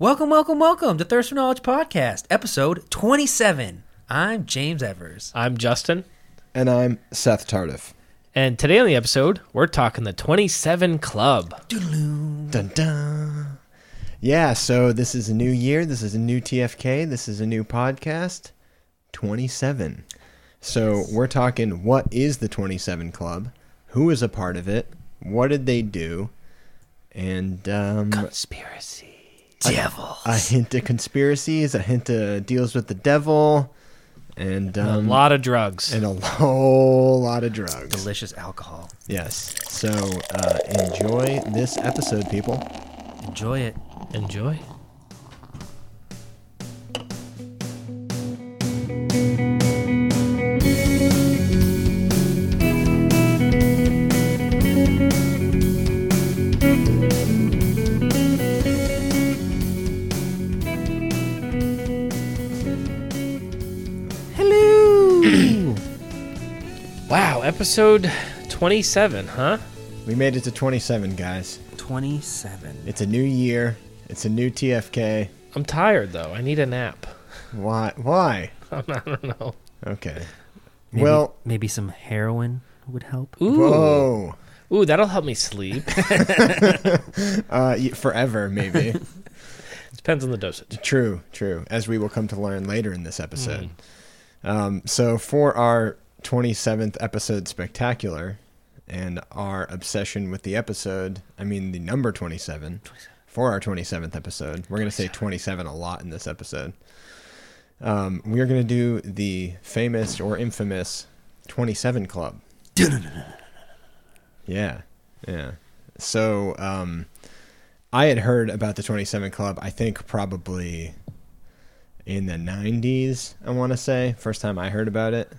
Welcome to Thirst for Knowledge Podcast, episode 27. I'm James Evers. I'm Justin. And I'm Seth Tardiff. And today on the episode, we're talking the 27 Club. Dun-dun. Yeah, so this is a new year. This is a new TFK. This is a new podcast. 27. So yes. We're talking what is the 27 Club, who is a part of it, what did they do, and... conspiracy. Devils. A hint of conspiracies, a hint of deals with the devil... And a lot of drugs. And a whole lot of drugs. Delicious alcohol. Yes. So enjoy this episode, people. Enjoy it. Enjoy. Episode 27, huh? We made it to 27, guys. 27. It's a new year. It's a new TFK. I'm tired, though. I need a nap. Why? I don't know. Okay. Maybe some heroin would help. Ooh. Whoa. Ooh, that'll help me sleep. Forever, maybe. It depends on the dosage. True. As we will come to learn later in this episode. So for our 27th episode spectacular and our obsession with the episode, I mean the number 27, for our 27th episode, we're going to say 27 a lot in this episode. We're going to do the famous or infamous 27 Club. Yeah. So I had heard about the 27 Club, I think probably in the 90s, I want to say, first time I heard about it.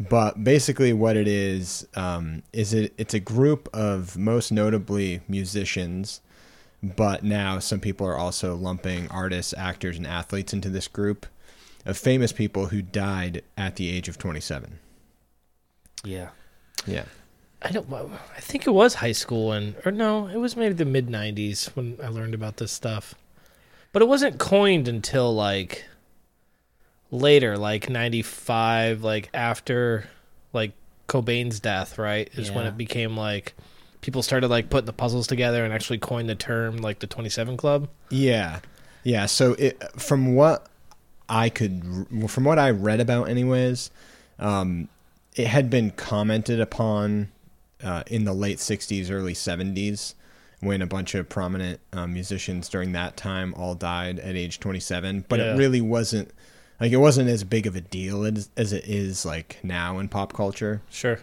But basically what it is it's a group of most notably musicians, but now some people are also lumping artists, actors, and athletes into this group of famous people who died at the age of 27. Yeah. I think it was high school it was maybe the mid-90s when I learned about this stuff. But it wasn't coined until like... later, like 95, like after like Cobain's death, right? When it became like people started like putting the puzzles together and actually coined the term like the 27 Club. Yeah. So from what I read about anyways, it had been commented upon in the late 60s, early 70s when a bunch of prominent musicians during that time all died at age 27, but it really wasn't. Like, it wasn't as big of a deal as it is, like, now in pop culture. Sure.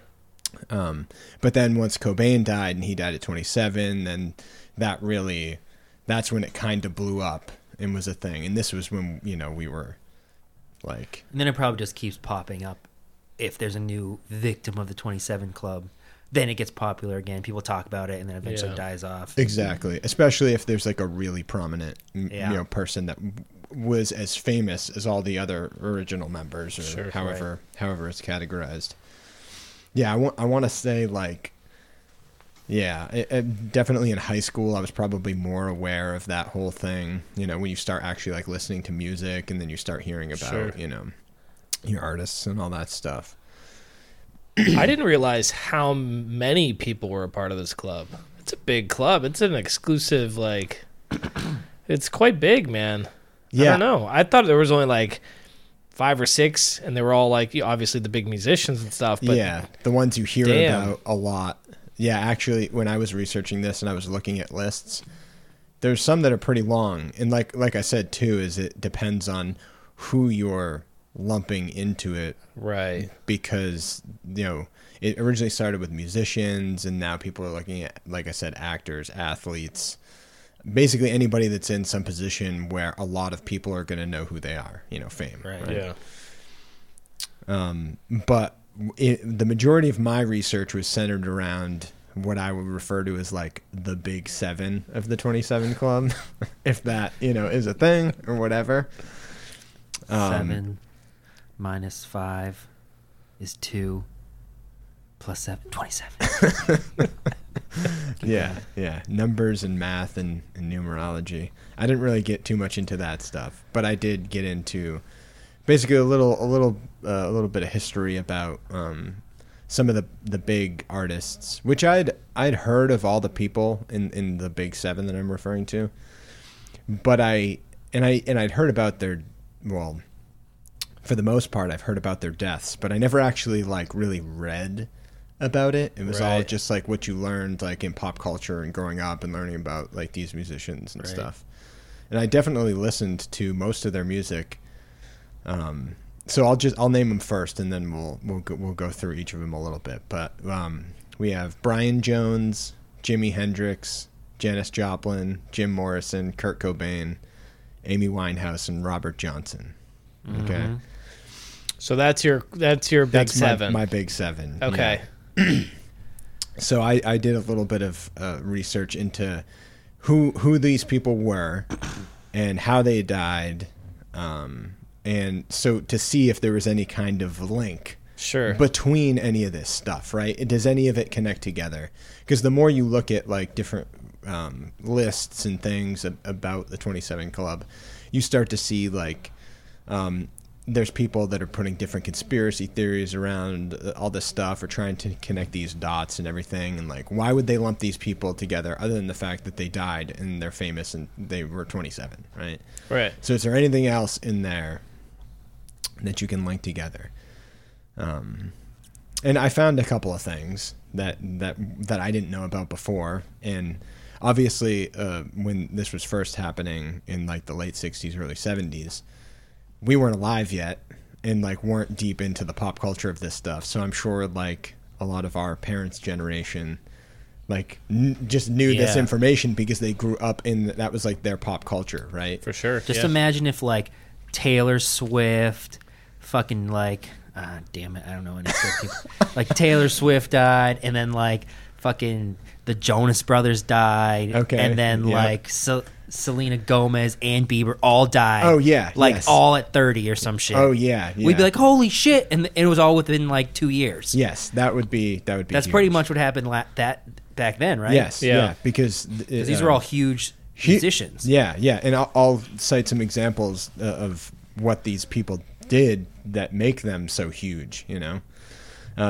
But then once Cobain died, and he died at 27, then that's when it kind of blew up and was a thing. And this was when, we were, like... And then it probably just keeps popping up. If there's a new victim of the 27 Club, then it gets popular again. People talk about it, and then eventually dies off. Exactly. Especially if there's, like, a really prominent, person that... was as famous as all the other original members, or however it's categorized. Yeah, I want to say like, definitely in high school, I was probably more aware of that whole thing. When you start actually like listening to music and then you start hearing about, your artists and all that stuff. I didn't realize how many people were a part of this club. It's a big club. It's an exclusive, like, it's quite big, man. Yeah. I don't know. I thought there was only like 5 or 6, and they were all like obviously the big musicians and stuff. But yeah, the ones you hear about a lot. Yeah, actually, when I was researching this and I was looking at lists, there's some that are pretty long, and like I said too, is it depends on who you're lumping into it, right? Because it originally started with musicians, and now people are looking at, like I said, actors, athletes. Basically anybody that's in some position where a lot of people are going to know who they are, fame. Right? Yeah. But the majority of my research was centered around what I would refer to as like the big 7 of the 27 Club, if that, is a thing or whatever. 7 minus 5 is 2 plus 7, 27. fucking guy. Yeah. Numbers and math and numerology. I didn't really get too much into that stuff, but I did get into basically a little bit of history about some of the big artists, which I'd heard of all the people in the big seven that I'm referring to, but I'd heard about their for the most part, I've heard about their deaths, but I never actually really read about it. It was all just what you learned in pop culture and growing up and learning about these musicians and stuff. And I definitely listened to most of their music. So I'll name them first, and then we'll go through each of them a little bit. But we have Brian Jones, Jimi Hendrix, Janis Joplin, Jim Morrison, Kurt Cobain, Amy Winehouse, and Robert Johnson. Okay. Mm-hmm. So that's your big seven. My big seven. Okay. Yeah. So I did a little bit of research into who these people were and how they died, and so to see if there was any kind of link between any of this stuff, right? Does any of it connect together? Because the more you look at different lists and things about the 27 Club, you start to see there's people that are putting different conspiracy theories around all this stuff or trying to connect these dots and everything. And why would they lump these people together other than the fact that they died and they're famous and they were 27, right? Right. So is there anything else in there that you can link together? And I found a couple of things that I didn't know about before. And obviously when this was first happening in the late 60s, early 70s, we weren't alive yet and weren't deep into the pop culture of this stuff. So I'm sure a lot of our parents' generation just knew this information because they grew up in that was their pop culture, right? For sure. Just imagine if Taylor Swift fucking damn it, I don't know any people. Taylor Swift died and then fucking the Jonas Brothers died. Okay. And then so Selena Gomez and Bieber all died. Oh yeah, all at 30 or some shit. Oh yeah, yeah. We'd be holy shit, and it was all within 2 years. Yes, that would be. That's huge. Pretty much what happened back then, right? Yes, yeah. Because these were all huge musicians. Yeah, yeah, and I'll cite some examples of what these people did that make them so huge.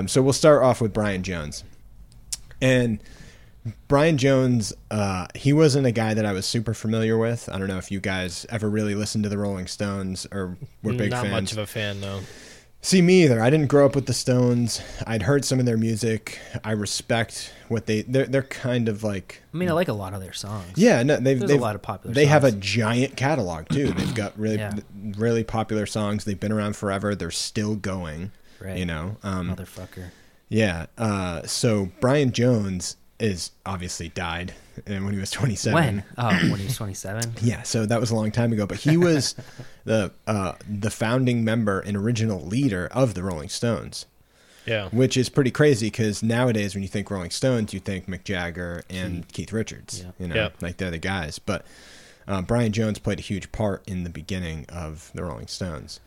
So we'll start off with Brian Jones, and. Brian Jones, he wasn't a guy that I was super familiar with. I don't know if you guys ever really listened to the Rolling Stones or were big fans. Not much of a fan, though. See, me either. I didn't grow up with the Stones. I'd heard some of their music. I respect what they're kind of like. I mean, I like a lot of their songs. Yeah, no, there's a lot of popular. They songs. Have a giant catalog too. They've got really popular songs. They've been around forever. They're still going. Right. Motherfucker. Yeah. So Brian Jones. Is obviously died when he was 27. When he was 27? Yeah, so that was a long time ago. But he was the founding member and original leader of the Rolling Stones. Yeah. Which is pretty crazy because nowadays when you think Rolling Stones, you think Mick Jagger and Keith Richards. Yeah. They're the guys. But Brian Jones played a huge part in the beginning of the Rolling Stones.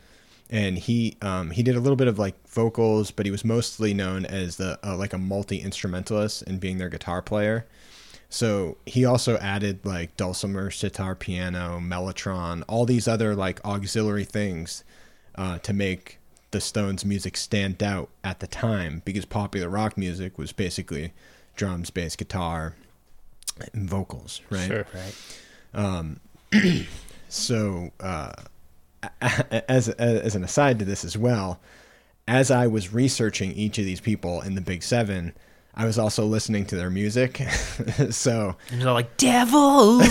And he did a little bit of vocals, but he was mostly known as a multi-instrumentalist and being their guitar player. So he also added dulcimer, sitar, piano, mellotron, all these other auxiliary things to make the Stones music stand out at the time because popular rock music was basically drums, bass, guitar, and vocals, right? Sure, right. As an aside to this as well, as I was researching each of these people in the Big Seven, I was also listening to their music. So and they're devils,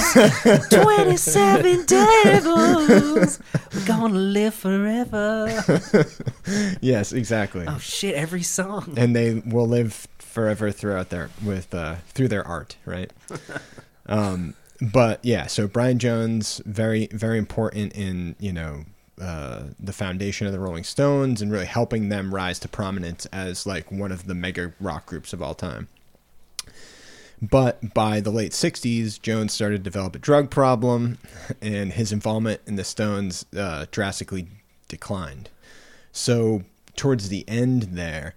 27 devils, we're gonna live forever. Yes, exactly. Oh shit, every song. And they will live forever through their art, right? But yeah, so Brian Jones, very, very important in, the foundation of the Rolling Stones and really helping them rise to prominence as one of the mega rock groups of all time. But by the late 60s, Jones started to develop a drug problem and his involvement in the Stones drastically declined. So towards the end there,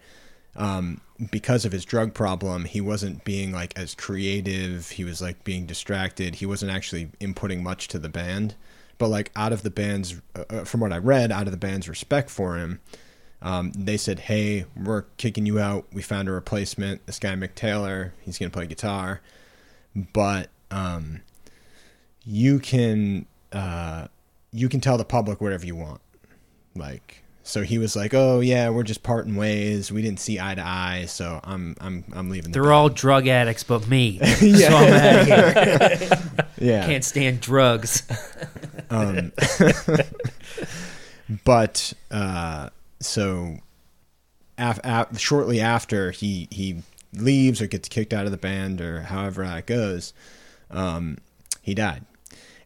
because of his drug problem, he wasn't being like as creative. He was like being distracted. He wasn't actually inputting much to the band. But like out of the band's, from what I read, out of the band's respect for him, they said, "Hey, we're kicking you out. We found a replacement. This guy McTaylor, he's gonna play guitar, but you can tell the public whatever you want." Like, so he was like, "Oh yeah, we're just parting ways. We didn't see eye to eye, so I'm leaving." They're all drug addicts, but me. Yeah. So I'm out of here. Yeah, can't stand drugs. But so shortly after he leaves or gets kicked out of the band or however that goes, he died,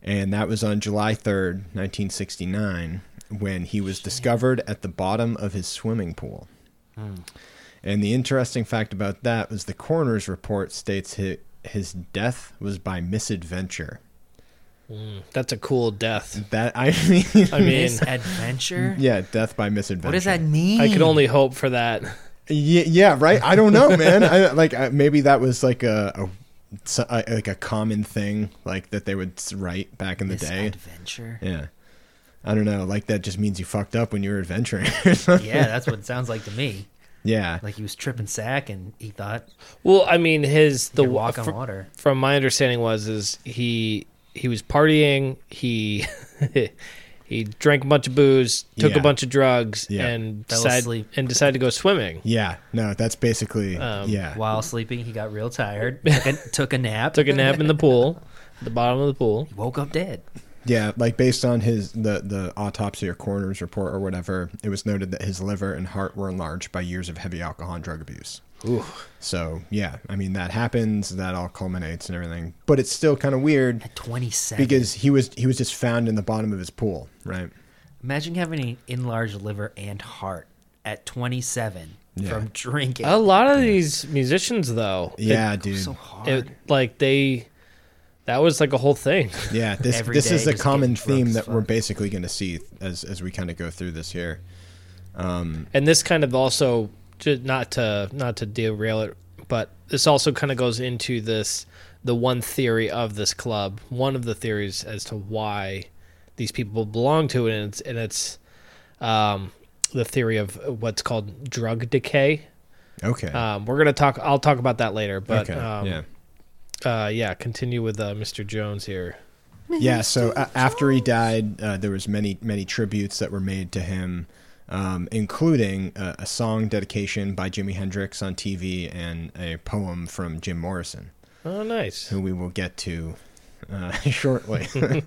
and that was on July 3rd, 1969. When he was discovered at the bottom of his swimming pool. And the interesting fact about that was the coroner's report states his death was by misadventure. That's a cool death. That I mean misadventure? Yeah, death by misadventure. What does that mean? I could only hope for that. Yeah, right? I don't know, man. Maybe that was like a common thing like that they would write back in the day. Misadventure? Yeah. I don't know, like that just means you fucked up when you were adventuring. Yeah, that's what it sounds like to me. Yeah. Like he was tripping sack and he thought... Well, I mean, walk on water. From my understanding was he was partying, he drank a bunch of booze, took a bunch of drugs, and decided to go swimming. Yeah, no, that's basically... While sleeping, he got real tired, took a nap. Took a nap in the pool, at the bottom of the pool. He woke up dead. Yeah, like based on the autopsy or coroner's report or whatever, it was noted that his liver and heart were enlarged by years of heavy alcohol and drug abuse. Ooh. So, yeah, I mean, that happens, that all culminates and everything. But it's still kind of weird. At 27. Because he was just found in the bottom of his pool, right? Imagine having an enlarged liver and heart at 27 from drinking. A lot of these musicians, though. Yeah, dude. So hard. That was like a whole thing. Yeah, this is a common theme that we're basically going to see as we kind of go through this here. And this kind of also, not to derail it, but this also kind of goes into the one theory of this club, one of the theories as to why these people belong to it, and it's the theory of what's called drug decay. Okay. I'll talk about that later, but okay. Continue with Mr. Jones here. Yeah, so after he died, there was many, many tributes that were made to him, including a song dedication by Jimi Hendrix on TV and a poem from Jim Morrison. Oh, nice. Who we will get to shortly.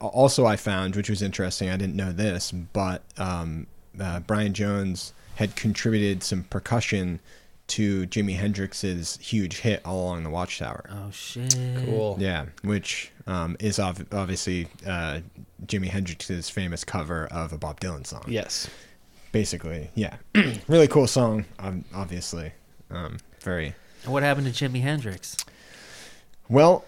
Also I found, which was interesting, I didn't know this, but Brian Jones had contributed some percussion to Jimi Hendrix's huge hit All Along the Watchtower. Oh, shit. Cool. Yeah, which is obviously Jimi Hendrix's famous cover of a Bob Dylan song. Yes. Basically, yeah. Really cool song, obviously. Very. What happened to Jimi Hendrix? Well,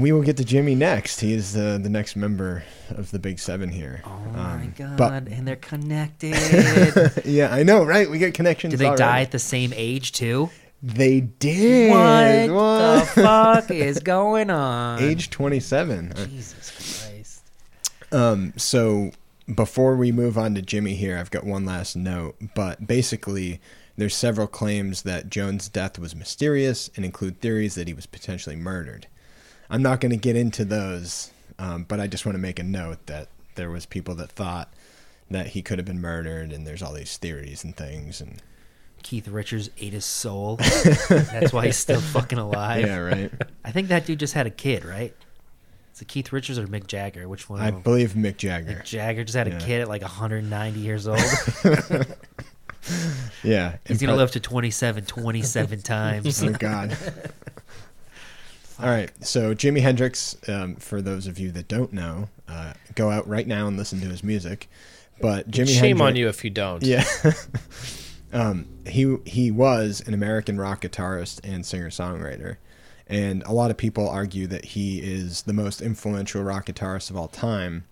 we will get to Jimmy next. He is the next member of the Big Seven here. Oh, my God. And they're connected. Yeah, I know, right? We get connections. Did they die at the same age, too? They did. What the fuck is going on? Age 27. Jesus Christ. So before we move on to Jimmy here, I've got one last note. But basically... There's several claims that Jones' death was mysterious and include theories that he was potentially murdered. I'm not going to get into those, but I just want to make a note that there was people that thought that he could have been murdered, and there's all these theories and things. And Keith Richards ate his soul. That's why he's still fucking alive. Yeah, right. I think that dude just had a kid, right? Is it Keith Richards or Mick Jagger? Which one? I believe Mick Jagger. Mick Jagger just had a kid at like 190 years old. Yeah. He's going to live to 27 times. Oh, God. All right. So Jimi Hendrix, for those of you that don't know, go out right now and listen to his music. But Shame on you if you don't. Yeah. He was an American rock guitarist and singer-songwriter. And a lot of people argue that he is the most influential rock guitarist of all time.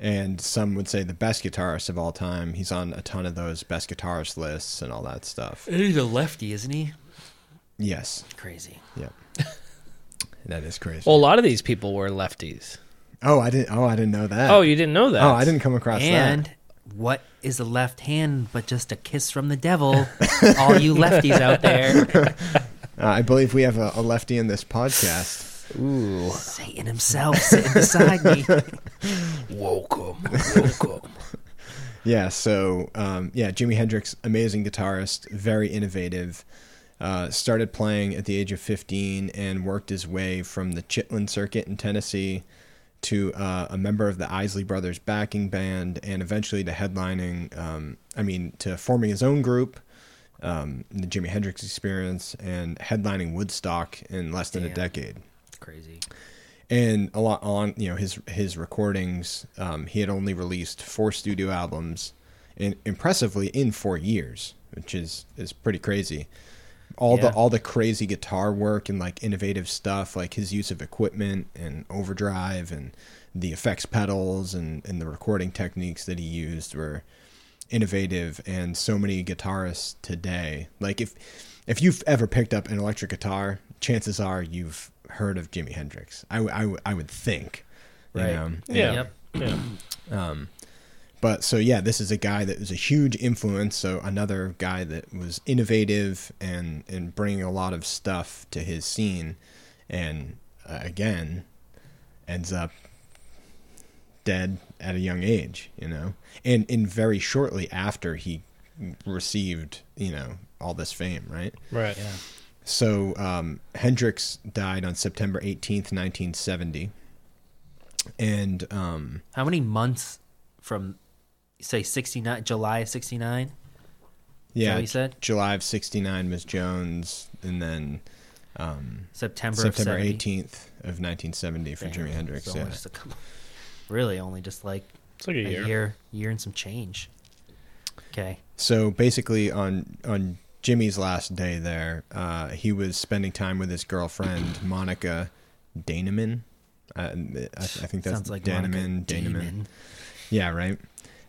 And some would say the best guitarist of all time. He's on a ton of those best guitarist lists and all that stuff. He's a lefty, isn't he? Yes. Crazy. Yep. That is crazy. Well, a lot of these people were lefties. Oh, I didn't know that. Oh, you didn't know that. Oh, I didn't come across that. What is a left hand but just a kiss from the devil? All you lefties out there. I believe we have a lefty in this podcast. Ooh. Satan himself sitting beside me. Welcome. Yeah, so, Jimi Hendrix, amazing guitarist, very innovative. Started playing at the age of 15 and worked his way from the Chitlin circuit in Tennessee to a member of the Isley Brothers backing band, and eventually to headlining, to forming his own group, the Jimi Hendrix Experience, and headlining Woodstock in less than a decade. That's crazy. And a lot on, his recordings, he had only released 4 studio albums, and impressively in 4 years, which is pretty crazy. All the crazy guitar work and like innovative stuff, like his use of equipment and overdrive and the effects pedals and the recording techniques that he used were innovative. And so many guitarists today, like if you've ever picked up an electric guitar, chances are you've heard of Jimi Hendrix. I would think, right? But so, yeah, this is a guy that was a huge influence. So another guy that was innovative and bringing a lot of stuff to his scene. And again, ends up dead at a young age, and very shortly after he received, all this fame. Right. Right. Yeah. So Hendrix died on September 18th, 1970. And how many months from... Say 69, July of 69? Yeah. What he said? July of 69, Ms. Jones, and then September 18th of 1970 for Jimi Hendrix. So yeah. Really only just like, it's like a year and some change. Okay. So basically on Jimmy's last day there, he was spending time with his girlfriend, Monika Dannemann. I think that's sounds like Dannemann. Yeah, right.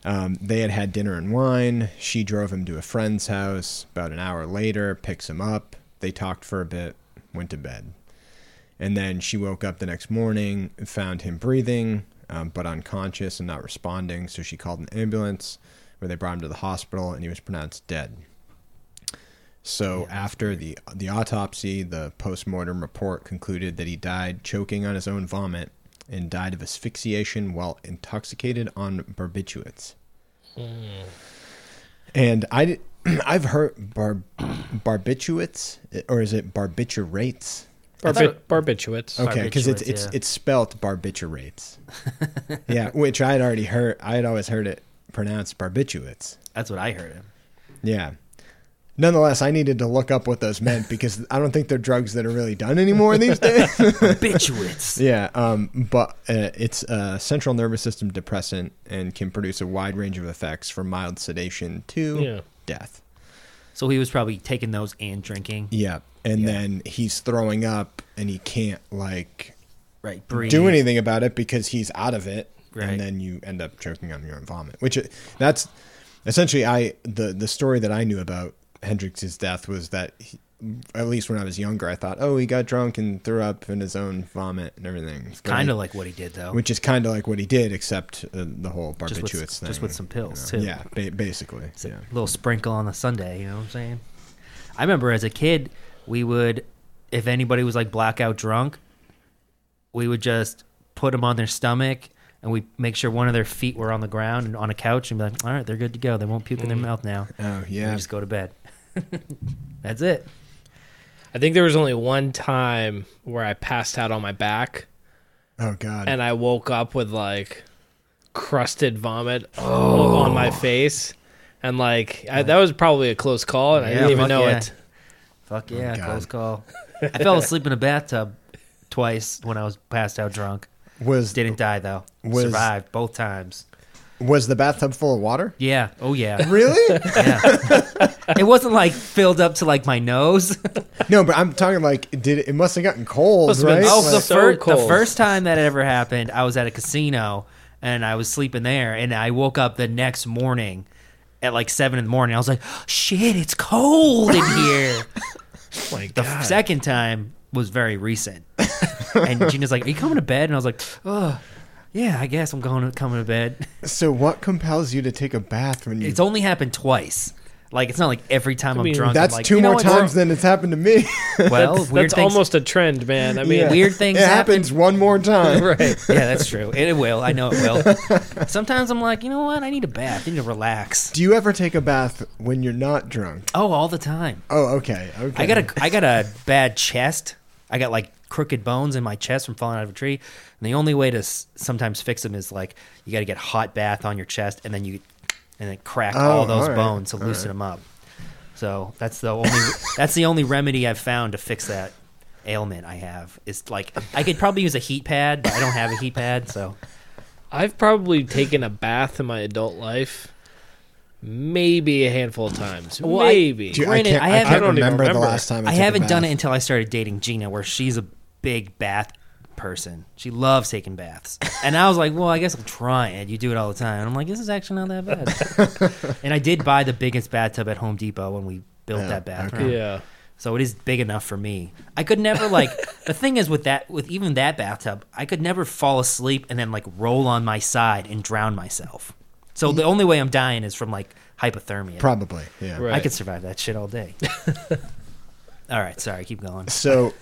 They had dinner and wine. She drove him to a friend's house. About an hour later, picks him up. They talked for a bit, went to bed. And then she woke up the next morning and found him breathing, but unconscious and not responding. So she called an ambulance where they brought him to the hospital, and he was pronounced dead. So after the autopsy, the postmortem report concluded that he died choking on his own vomit and died of asphyxiation while intoxicated on barbiturates. Mm. And I've heard barbiturates, or is it barbiturates? Barbiturates. Okay, because it's spelt barbiturates. Yeah, which I had always heard it pronounced barbiturates. That's what I heard it. Yeah. Nonetheless, I needed to look up what those meant because I don't think they're drugs that are really done anymore these days. Barbiturates. Yeah, but it's a central nervous system depressant and can produce a wide range of effects from mild sedation to death. So he was probably taking those and drinking. Yeah, and then he's throwing up and he can't do anything about it because he's out of it. Right. And then you end up choking on your own vomit, which that's essentially the story that I knew about Hendrix's death was that he, at least when I was younger, I thought, he got drunk and threw up in his own vomit and everything. It's kind of like what he did, though. Which is kind of like what he did, except the whole barbiturates thing. Just with some pills, too. Yeah, basically. It's a little sprinkle on a Sunday, you know what I'm saying? I remember as a kid, we would, if anybody was like blackout drunk, we would just put them on their stomach and we make sure one of their feet were on the ground and on a couch and be like, all right, they're good to go. They won't puke in their mouth now. Oh, yeah. And we just go to bed. That's it. I think there was only one time where I passed out on my back. Oh, God. And I woke up with, crusted vomit on my face. And, that was probably a close call, and I didn't even know it. Fuck yeah, close call. I fell asleep in a bathtub twice when I was passed out drunk. Didn't die, though. Survived both times. Was the bathtub full of water? Yeah. Oh, yeah. Really? Yeah. It wasn't filled up to my nose. No, but I'm talking it must have gotten cold, right? Oh, so cold. The first time that it ever happened, I was at a casino and I was sleeping there, and I woke up the next morning at like 7 in the morning. I was like, shit, it's cold in here. Like the second time was very recent. And Gina's like, are you coming to bed? And I was like, oh, yeah, I guess I'm coming to bed. So what compels you to take a bath when you... It's only happened twice. Like, it's not like every time I'm drunk. That's like, two more times than it's happened to me. Well, that's almost a trend, man. I mean, yeah. Weird things happen. It happens one more time. Right. Yeah, that's true. It will. I know it will. Sometimes I'm like, you know what? I need a bath. I need to relax. Do you ever take a bath when you're not drunk? Oh, all the time. Oh, okay. Okay. I got a bad chest. I got like crooked bones in my chest from falling out of a tree. And the only way to sometimes fix them is like you got to get a hot bath on your chest and then you... And it cracked all those bones to loosen them up. So that's the only remedy I've found to fix that ailment I have. It's like I could probably use a heat pad, but I don't have a heat pad. So I've probably taken a bath in my adult life, maybe a handful of times. Well, maybe. I don't remember the last time. I haven't done it until I started dating Gina, where she's a big bath person. She loves taking baths. And I was like, well, I guess I'll try it. You do it all the time. And I'm like, this is actually not that bad. And I did buy the biggest bathtub at Home Depot when we built that bathroom. Okay. Yeah. So it is big enough for me. I could never like the thing is with even that bathtub, I could never fall asleep and then like roll on my side and drown myself. So the only way I'm dying is from like hypothermia. Probably. Yeah. Right. I could survive that shit all day. All right, sorry, keep going. So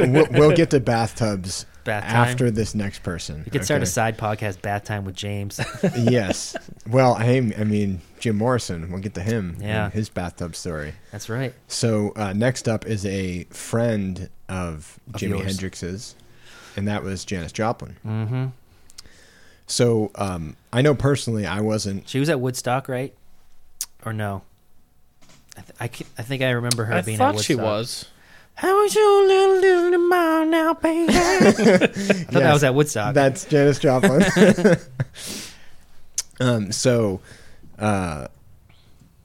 we'll get to bathtubs after this next person. We could start a side podcast, Bath Time with James. Yes. Well, I mean, Jim Morrison. We'll get to him and his bathtub story. That's right. So next up is a friend of Jimi Hendrix's, and that was Janis Joplin. Mm-hmm. So I know personally I wasn't... She was at Woodstock, right? Or no? I think I remember her being at Woodstock. I thought she was. How was your little dude tomorrow now, baby? I thought that was at Woodstock. That's Janis Joplin.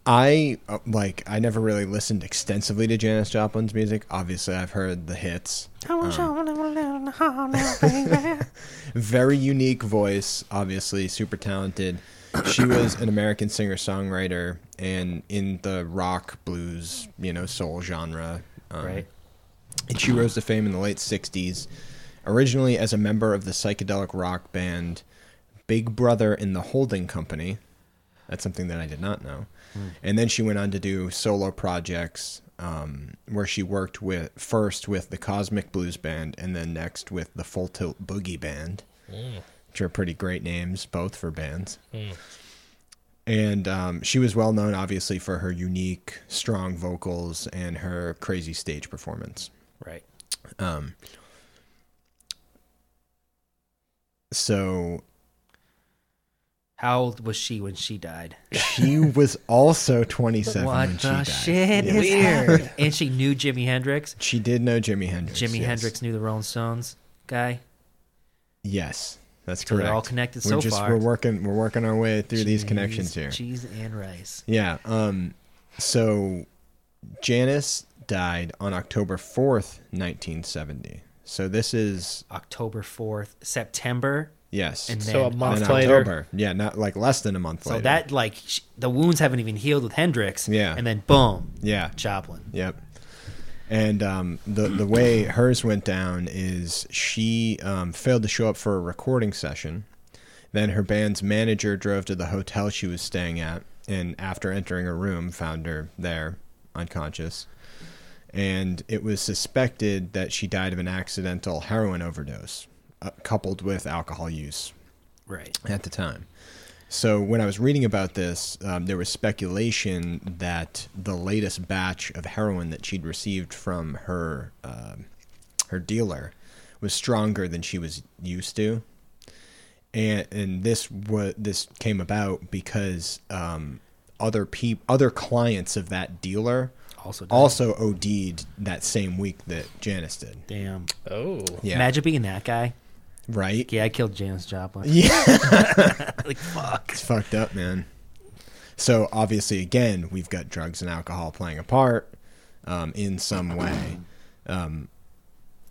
I never really listened extensively to Janis Joplin's music. Obviously, I've heard the hits. How was your little dude tomorrow now, baby? Very unique voice, obviously, super talented. She was an American singer-songwriter and in the rock, blues, soul genre. Right. And she rose to fame in the late 60s, originally as a member of the psychedelic rock band Big Brother and the Holding Company. That's something that I did not know. Mm. And then she went on to do solo projects where she worked first with the Cosmic Blues Band and then next with the Full Tilt Boogie Band, which are pretty great names, both for bands. Mm. And she was well known, obviously, for her unique, strong vocals and her crazy stage performance. Right. So, how old was she when she died? She was also 27 when she died. What the shit? Yes. Weird. And she knew Jimi Hendrix? She did know Jimi Hendrix. Hendrix knew the Rolling Stones guy? Yes. That's correct. They're all connected so far. We're working our way through these connections here. Cheese and rice. Yeah. So Janis died on October 4th, 1970. So this is October 4th, September. Yes. And so a month later. October. Yeah, not like less than a month later. So that like the wounds haven't even healed with Hendrix. Yeah. And then boom. Yeah. Joplin. Yep. And the way hers went down is she failed to show up for a recording session. Then her band's manager drove to the hotel she was staying at, and after entering her room, found her there, unconscious. And it was suspected that she died of an accidental heroin overdose, coupled with alcohol use. Right. At the time. So when I was reading about this, there was speculation that the latest batch of heroin that she'd received from her dealer was stronger than she was used to, and this came about because other clients of that dealer also OD'd that same week that Janis did. Damn. Oh. Yeah. Imagine being that guy. Right? Yeah, I killed Janis Joplin. Yeah. Like, fuck. It's fucked up, man. So, obviously, again, we've got drugs and alcohol playing a part in some way.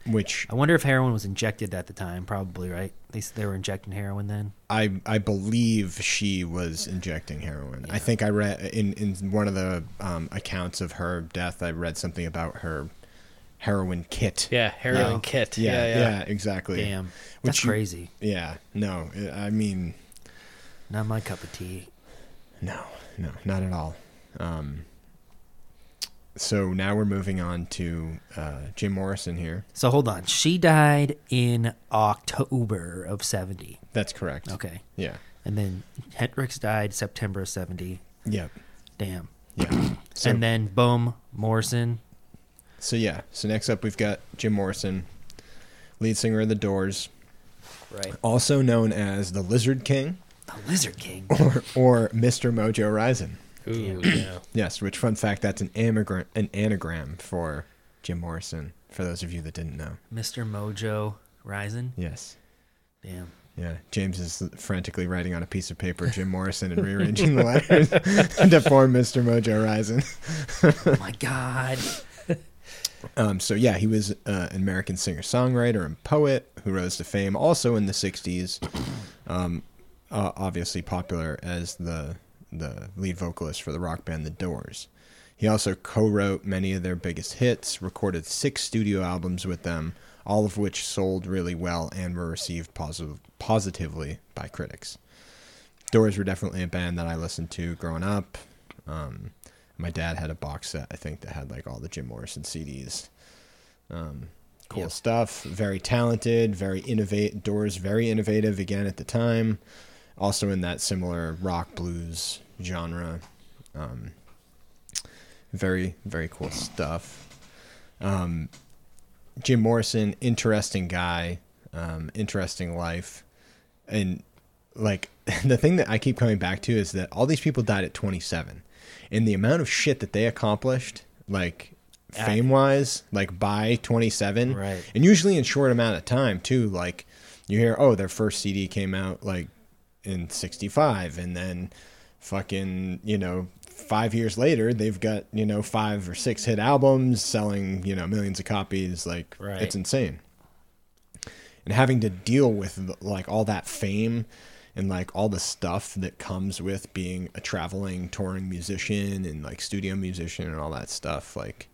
Which I wonder if heroin was injected at the time. Probably, right? They were injecting heroin then. I believe she was injecting heroin. Yeah. I think I read in one of the accounts of her death. I read something about her heroin kit. Yeah, heroin kit. Yeah, exactly. Damn, that's crazy. Yeah, no, I mean, not my cup of tea. No, not at all. So now we're moving on to Jim Morrison here. So hold on. She died in October of 70. That's correct. Okay. Yeah. And then Hendrix died September of 70. Yep. Damn. Yeah. So, and then boom, Morrison. So yeah. So next up we've got Jim Morrison, lead singer of The Doors. Right. Also known as the Lizard King. The Lizard King. Or Mr. Mojo Rison. Ooh, yeah. Yes, which, fun fact, that's an anagram for Jim Morrison, for those of you that didn't know. Mr. Mojo Rison? Yes. Damn. Yeah, James is frantically writing on a piece of paper Jim Morrison and rearranging the letters to form Mr. Mojo Rison. Oh, my God. So, yeah, he was an American singer-songwriter and poet who rose to fame also in the 60s, obviously popular as the lead vocalist for the rock band The Doors. He also co-wrote many of their biggest hits, recorded 6 studio albums with them, all of which sold really well and were received positively by critics. Doors were definitely a band that I listened to growing up. My dad had a box set, I think, that had like all the Jim Morrison CDs. Cool stuff. Very talented, very innovative. Doors, very innovative again at the time. Also in that similar rock blues genre. Very, very cool stuff. Jim Morrison, interesting guy, interesting life. And like the thing that I keep coming back to is that all these people died at 27. And the amount of shit that they accomplished, like fame-wise, like by 27. Right. And usually in short amount of time, too. Like you hear, oh, their first CD came out like in 65, and then fucking, 5 years later they've got 5 or 6 hit albums selling millions of copies. Like right. It's insane. And having to deal with like all that fame and like all the stuff that comes with being a traveling touring musician and like studio musician and all that stuff. Like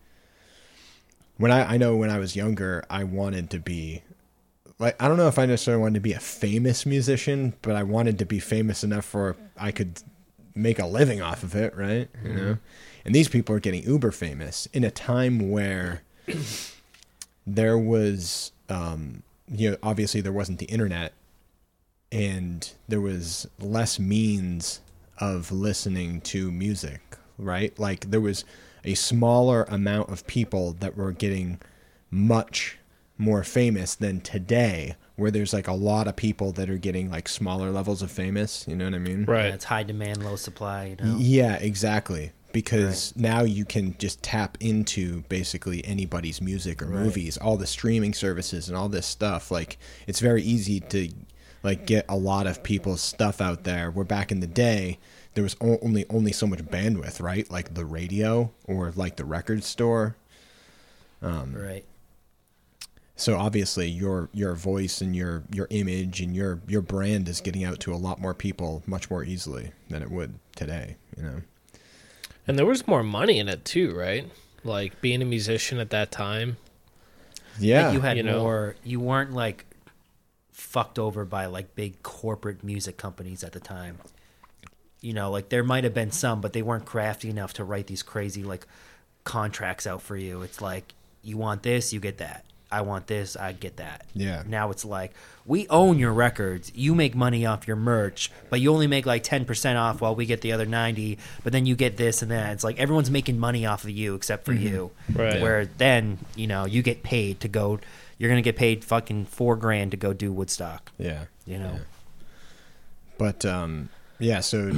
when I know when I was younger, I wanted to be like, I don't know if I necessarily wanted to be a famous musician, but I wanted to be famous enough for I could make a living off of it, right? Mm-hmm. And these people are getting uber famous in a time where there was, obviously there wasn't the internet, and there was less means of listening to music, right? Like there was a smaller amount of people that were getting much more famous than today, where there's like a lot of people that are getting like smaller levels of famous. You know what I mean? Right. Yeah, it's high demand, low supply. Yeah, exactly. Because now you can just tap into basically anybody's music or movies, all the streaming services and all this stuff. Like it's very easy to like get a lot of people's stuff out there. Where back in the day, there was only so much bandwidth, right? Like the radio or like the record store. Right. So obviously your voice and your image and your brand is getting out to a lot more people much more easily than it would today, And there was more money in it too, right? Like being a musician at that time. Yeah. Like you had more, you weren't like fucked over by like big corporate music companies at the time. Like there might have been some, but they weren't crafty enough to write these crazy like contracts out for you. It's like, you want this, you get that. I want this, I get that. Yeah. Now it's like, we own your records. You make money off your merch, but you only make like 10% off while we get the other 90%, but then you get this and that. It's like everyone's making money off of you except for you. Right. Where then, you get paid to go, you're going to get paid fucking $4,000 to go do Woodstock. Yeah. Yeah. But, so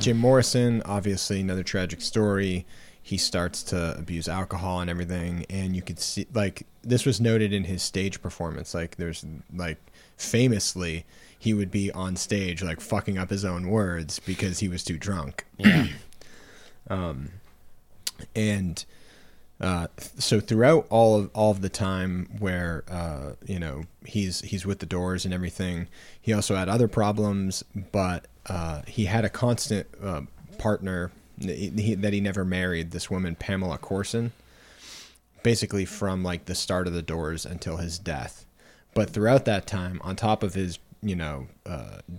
Jim Morrison, obviously another tragic story. He starts to abuse alcohol and everything, and you could see, like, this was noted in his stage performance. Like, there's, like, famously, he would be on stage, like, fucking up his own words because he was too drunk. Yeah. And So throughout all of the time where he's with the Doors and everything, he also had other problems, but he had a constant partner that he never married. This woman, Pamela Courson, basically from like the start of the Doors until his death. But throughout that time, on top of his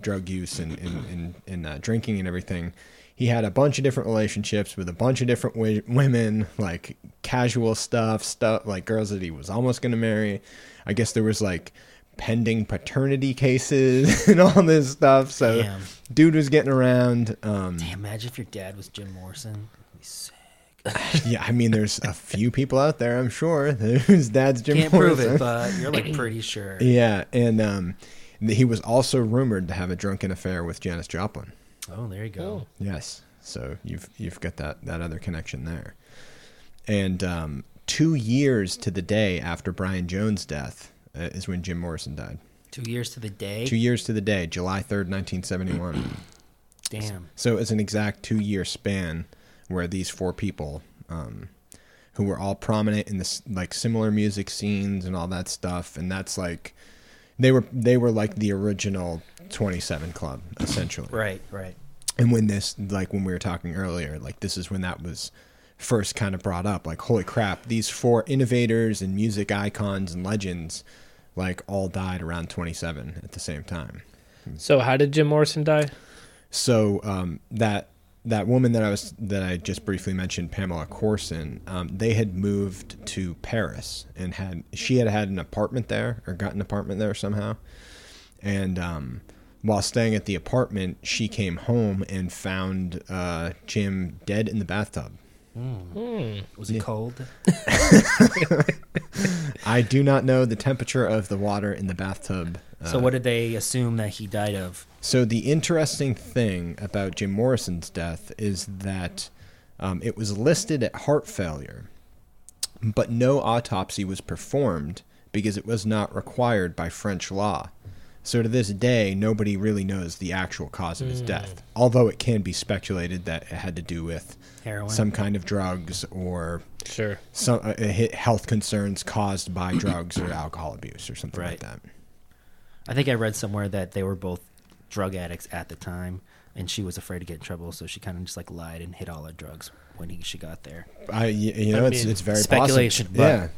drug use and drinking and everything, he had a bunch of different relationships with a bunch of different women, like casual stuff like girls that he was almost going to marry. I guess there was like pending paternity cases and all this stuff. So damn. Dude was getting around. Damn, imagine if your dad was Jim Morrison. That'd be sick. Yeah, I mean, there's a few people out there, I'm sure, whose dad's Jim Morrison. Can't prove it, but you're like pretty sure. Yeah, and he was also rumored to have a drunken affair with Janis Joplin. Oh, there you go. Yes. So you've got that other connection there. And 2 years to the day after Brian Jones' death is when Jim Morrison died. 2 years to the day? 2 years to the day, July 3rd, 1971. Damn. So it's an exact 2 year span where these four people who were all prominent in this, like, similar music scenes and all that stuff. And that's like, they were like the original 27 Club, essentially. Right. And when this, like when we were talking earlier, like this is when that was first kind of brought up. Like, holy crap, these four innovators and music icons and legends, like, all died around 27 at the same time. So how did Jim Morrison die? So that woman that I just briefly mentioned, Pamela Courson, they had moved to Paris and she had an apartment there, or got an apartment there somehow. And while staying at the apartment, she came home and found Jim dead in the bathtub. Mm. Was it cold? I do not know the temperature of the water in the bathtub. So what did they assume that he died of? So the interesting thing about Jim Morrison's death is that it was listed at heart failure, but no autopsy was performed because it was not required by French law. So to this day, nobody really knows the actual cause of his death, although it can be speculated that it had to do with heroin, some kind of drugs, or sure, some health concerns caused by drugs or alcohol abuse or something like that. I think I read somewhere that they were both drug addicts at the time, and she was afraid to get in trouble, so she kind of just like lied and hid all her drugs when she got there. It's very speculation, possible. But yeah.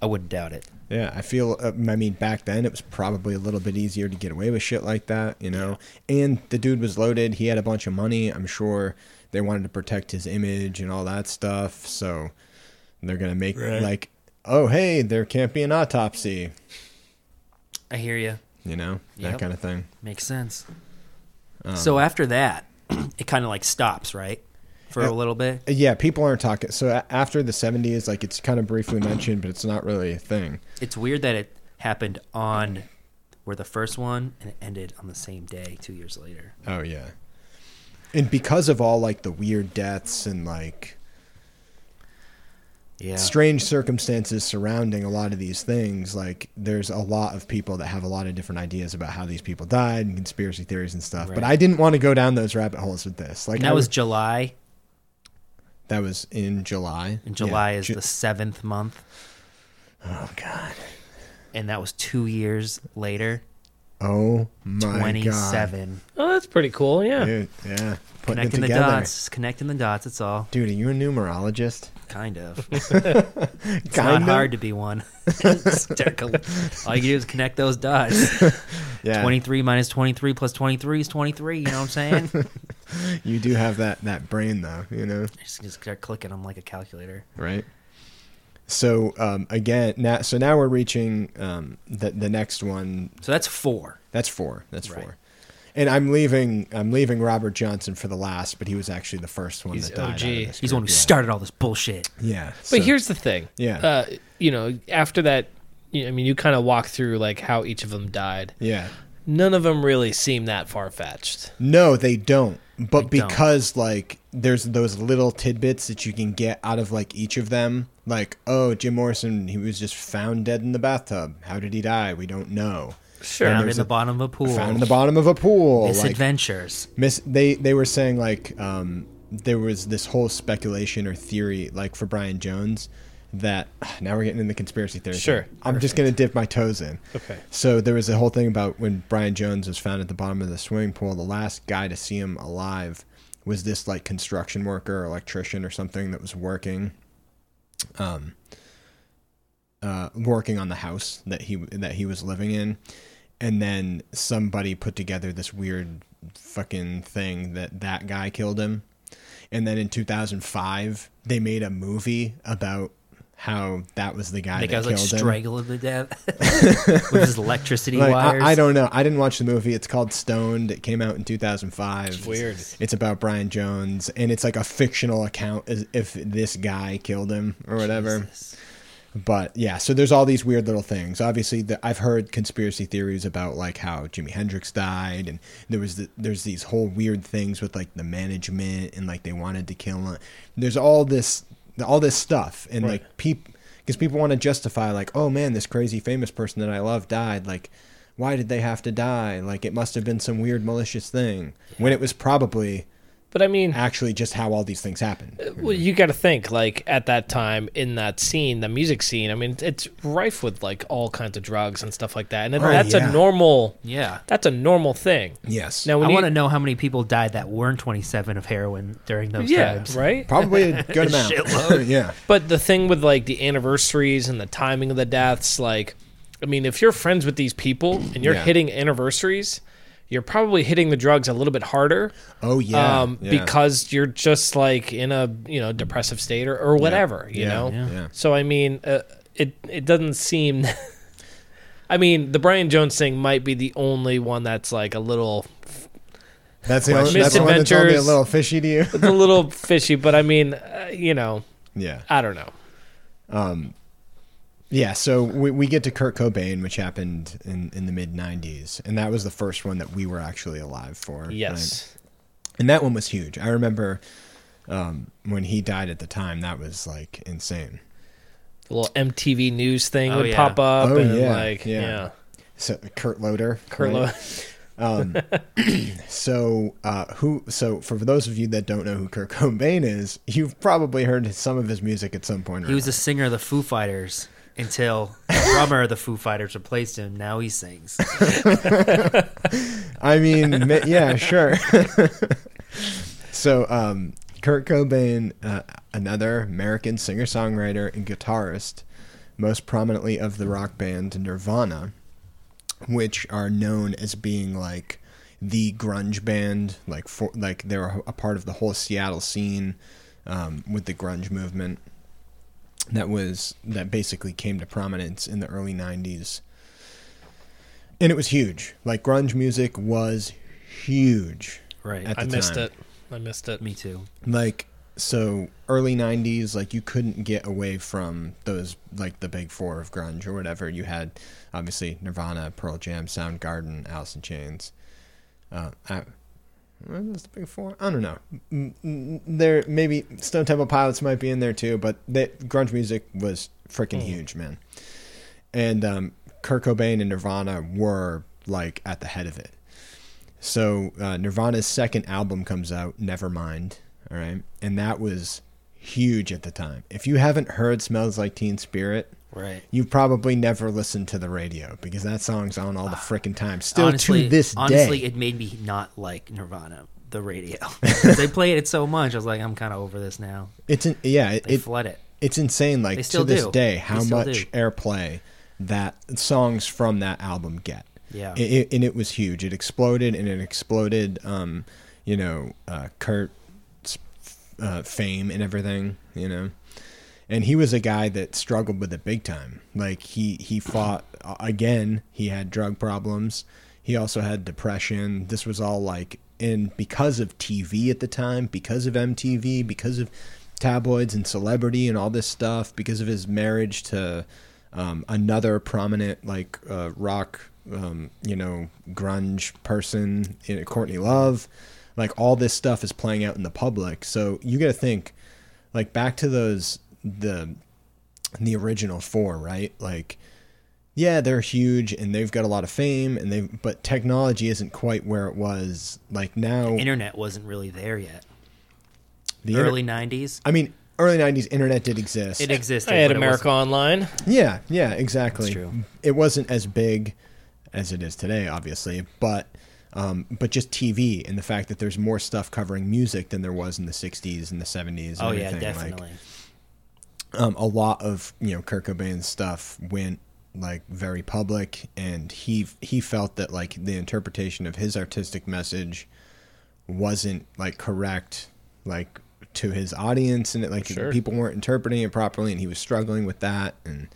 I wouldn't doubt it. Yeah, I feel, back then it was probably a little bit easier to get away with shit like that, Yeah. And the dude was loaded. He had a bunch of money. I'm sure they wanted to protect his image and all that stuff. So they're going to make like, oh, hey, there can't be an autopsy. I hear you. That kind of thing. Makes sense. So after that, it kind of like stops, right? For a little bit? Yeah, people aren't talking. So after the 70s, like, it's kind of briefly mentioned, but it's not really a thing. It's weird that it happened on where the first one, and it ended on the same day 2 years later. Oh, yeah. And because of all, like, the weird deaths and, like, strange circumstances surrounding a lot of these things, like, there's a lot of people that have a lot of different ideas about how these people died and conspiracy theories and stuff. Right. But I didn't want to go down those rabbit holes with this. Like, that was July. That was in July. And July is the seventh month. Oh, God. And that was 2 years later. Oh, my 27. God. Oh, that's pretty cool, yeah. Dude, yeah. Connecting the dots. It's all. Dude, are you a numerologist? Kind of. It's not hard to be one. All you do is connect those dots. Yeah. 23 minus 23 plus 23 is 23, you know what I'm saying? You do have that brain, though, I just start clicking. I'm like a calculator. Right. So, again, now we're reaching the next one. So that's four. That's four. And I'm leaving Robert Johnson for the last, but he was actually the first one that died. He's the one who started all this bullshit. Yeah. But here's the thing. Yeah. After that, you kind of walk through, like, how each of them died. Yeah. None of them really seem that far-fetched. No, they don't. But like, there's those little tidbits that you can get out of, like, each of them. Like, oh, Jim Morrison, he was just found dead in the bathtub. How did he die? We don't know. Sure. Found in the bottom of a pool. Misadventures. They were saying, like, there was this whole speculation or theory, like for Brian Jones, that now we're getting into the conspiracy theory. Sure. Perfect. I'm just going to dip my toes in. Okay. So there was a whole thing about when Brian Jones was found at the bottom of the swimming pool, the last guy to see him alive was this like construction worker or electrician or something that was working on the house that he was living in. And then somebody put together this weird fucking thing that guy killed him. And then in 2005, they made a movie about how that was the guy that killed him. The guy was like strangling to death with his electricity wires. I don't know. I didn't watch the movie. It's called Stoned. It came out in 2005. It's weird. It's about Brian Jones, and it's like a fictional account as if this guy killed him or whatever. Jesus. But yeah, so there's all these weird little things. Obviously, I've heard conspiracy theories about like how Jimi Hendrix died, and there's these whole weird things with like the management and like they wanted to kill him. There's all this stuff, and right. Like because people want to justify like, oh man, this crazy famous person that I love died. Like, why did they have to die? Like, it must have been some weird malicious thing when it was probably. But I mean, actually, just how all these things happened. Well, you got to think, like, at that time in that scene, the music scene, I mean, it's rife with, like, all kinds of drugs and stuff like that. And that's a normal thing. Yes. Now, I want to know how many people died that weren't 27 of heroin during those times. Right? Probably a good amount. Shitload. Yeah. But the thing with, like, the anniversaries and the timing of the deaths, like, I mean, if you're friends with these people and you're hitting anniversaries, you're probably hitting the drugs a little bit harder. Oh, yeah. Because you're just like in a depressive state or whatever, you know? Yeah. So, I mean, it doesn't seem... I mean, the Brian Jones thing might be the only one that's like a little... That's the one that's only a little fishy to you? It's a little fishy, but I mean, Yeah. I don't know. Yeah, so we get to Kurt Cobain, which happened in the mid-90s, and that was the first one that we were actually alive for. Yes. Right? And that one was huge. I remember when he died at the time, that was, like, insane. The little MTV news thing would pop up. Oh, and So Kurt Loder. So for those of you that don't know who Kurt Cobain is, you've probably heard some of his music at some point. He was a singer of the Foo Fighters. Until the drummer of the Foo Fighters replaced him. Now he sings. I mean, yeah, sure. So Kurt Cobain, another American singer-songwriter and guitarist, most prominently of the rock band Nirvana, which are known as being like the grunge band. Like they're a part of the whole Seattle scene with the grunge movement. That basically came to prominence in the early 90s. And it was huge. Like, grunge music was huge. Right. At the time. I missed it. Me too. Like, so early 90s, like, you couldn't get away from those, like, the big four of grunge or whatever. You had, obviously, Nirvana, Pearl Jam, Soundgarden, Alice in Chains. What's the big four? I don't know. There maybe Stone Temple Pilots might be in there too, but grunge music was freaking huge, man. And Kurt Cobain and Nirvana were like at the head of it. So Nirvana's second album comes out, Nevermind. All right, and that was huge at the time. If you haven't heard "Smells Like Teen Spirit," right, you probably never listened to the radio because that song's on all the frickin' time. Still honestly, to this day. Honestly, it made me not like Nirvana, the radio. They played it so much, I was like, I'm kind of over this now. They flood it. It's insane, like, to this day, how much airplay that songs from that album get. Yeah. And it was huge. It exploded, and it exploded, Kurt's fame and everything, you know. And he was a guy that struggled with it big time. Like, he fought, again, he had drug problems. He also had depression. This was all, like, because of TV at the time, because of MTV, because of tabloids and celebrity and all this stuff, because of his marriage to another prominent, like, rock, grunge person, Courtney Love. Like, all this stuff is playing out in the public. So you got to think, like, back to those... the original four, right? Like, yeah, they're huge and they've got a lot of fame but technology isn't quite where it was. Like now, the internet wasn't really there yet. the early 90s. I mean, early 90s internet did exist. It existed. I had America Online. Yeah, yeah, exactly. That's true. It wasn't as big as it is today, obviously, but just TV and the fact that there's more stuff covering music than there was in the 60s and the 70s. Oh, yeah, definitely. Like, a lot of, you know, Kurt Cobain's stuff went like very public, and he felt that like the interpretation of his artistic message wasn't like correct, like to his audience, and it, like sure. people weren't interpreting it properly, and he was struggling with that. And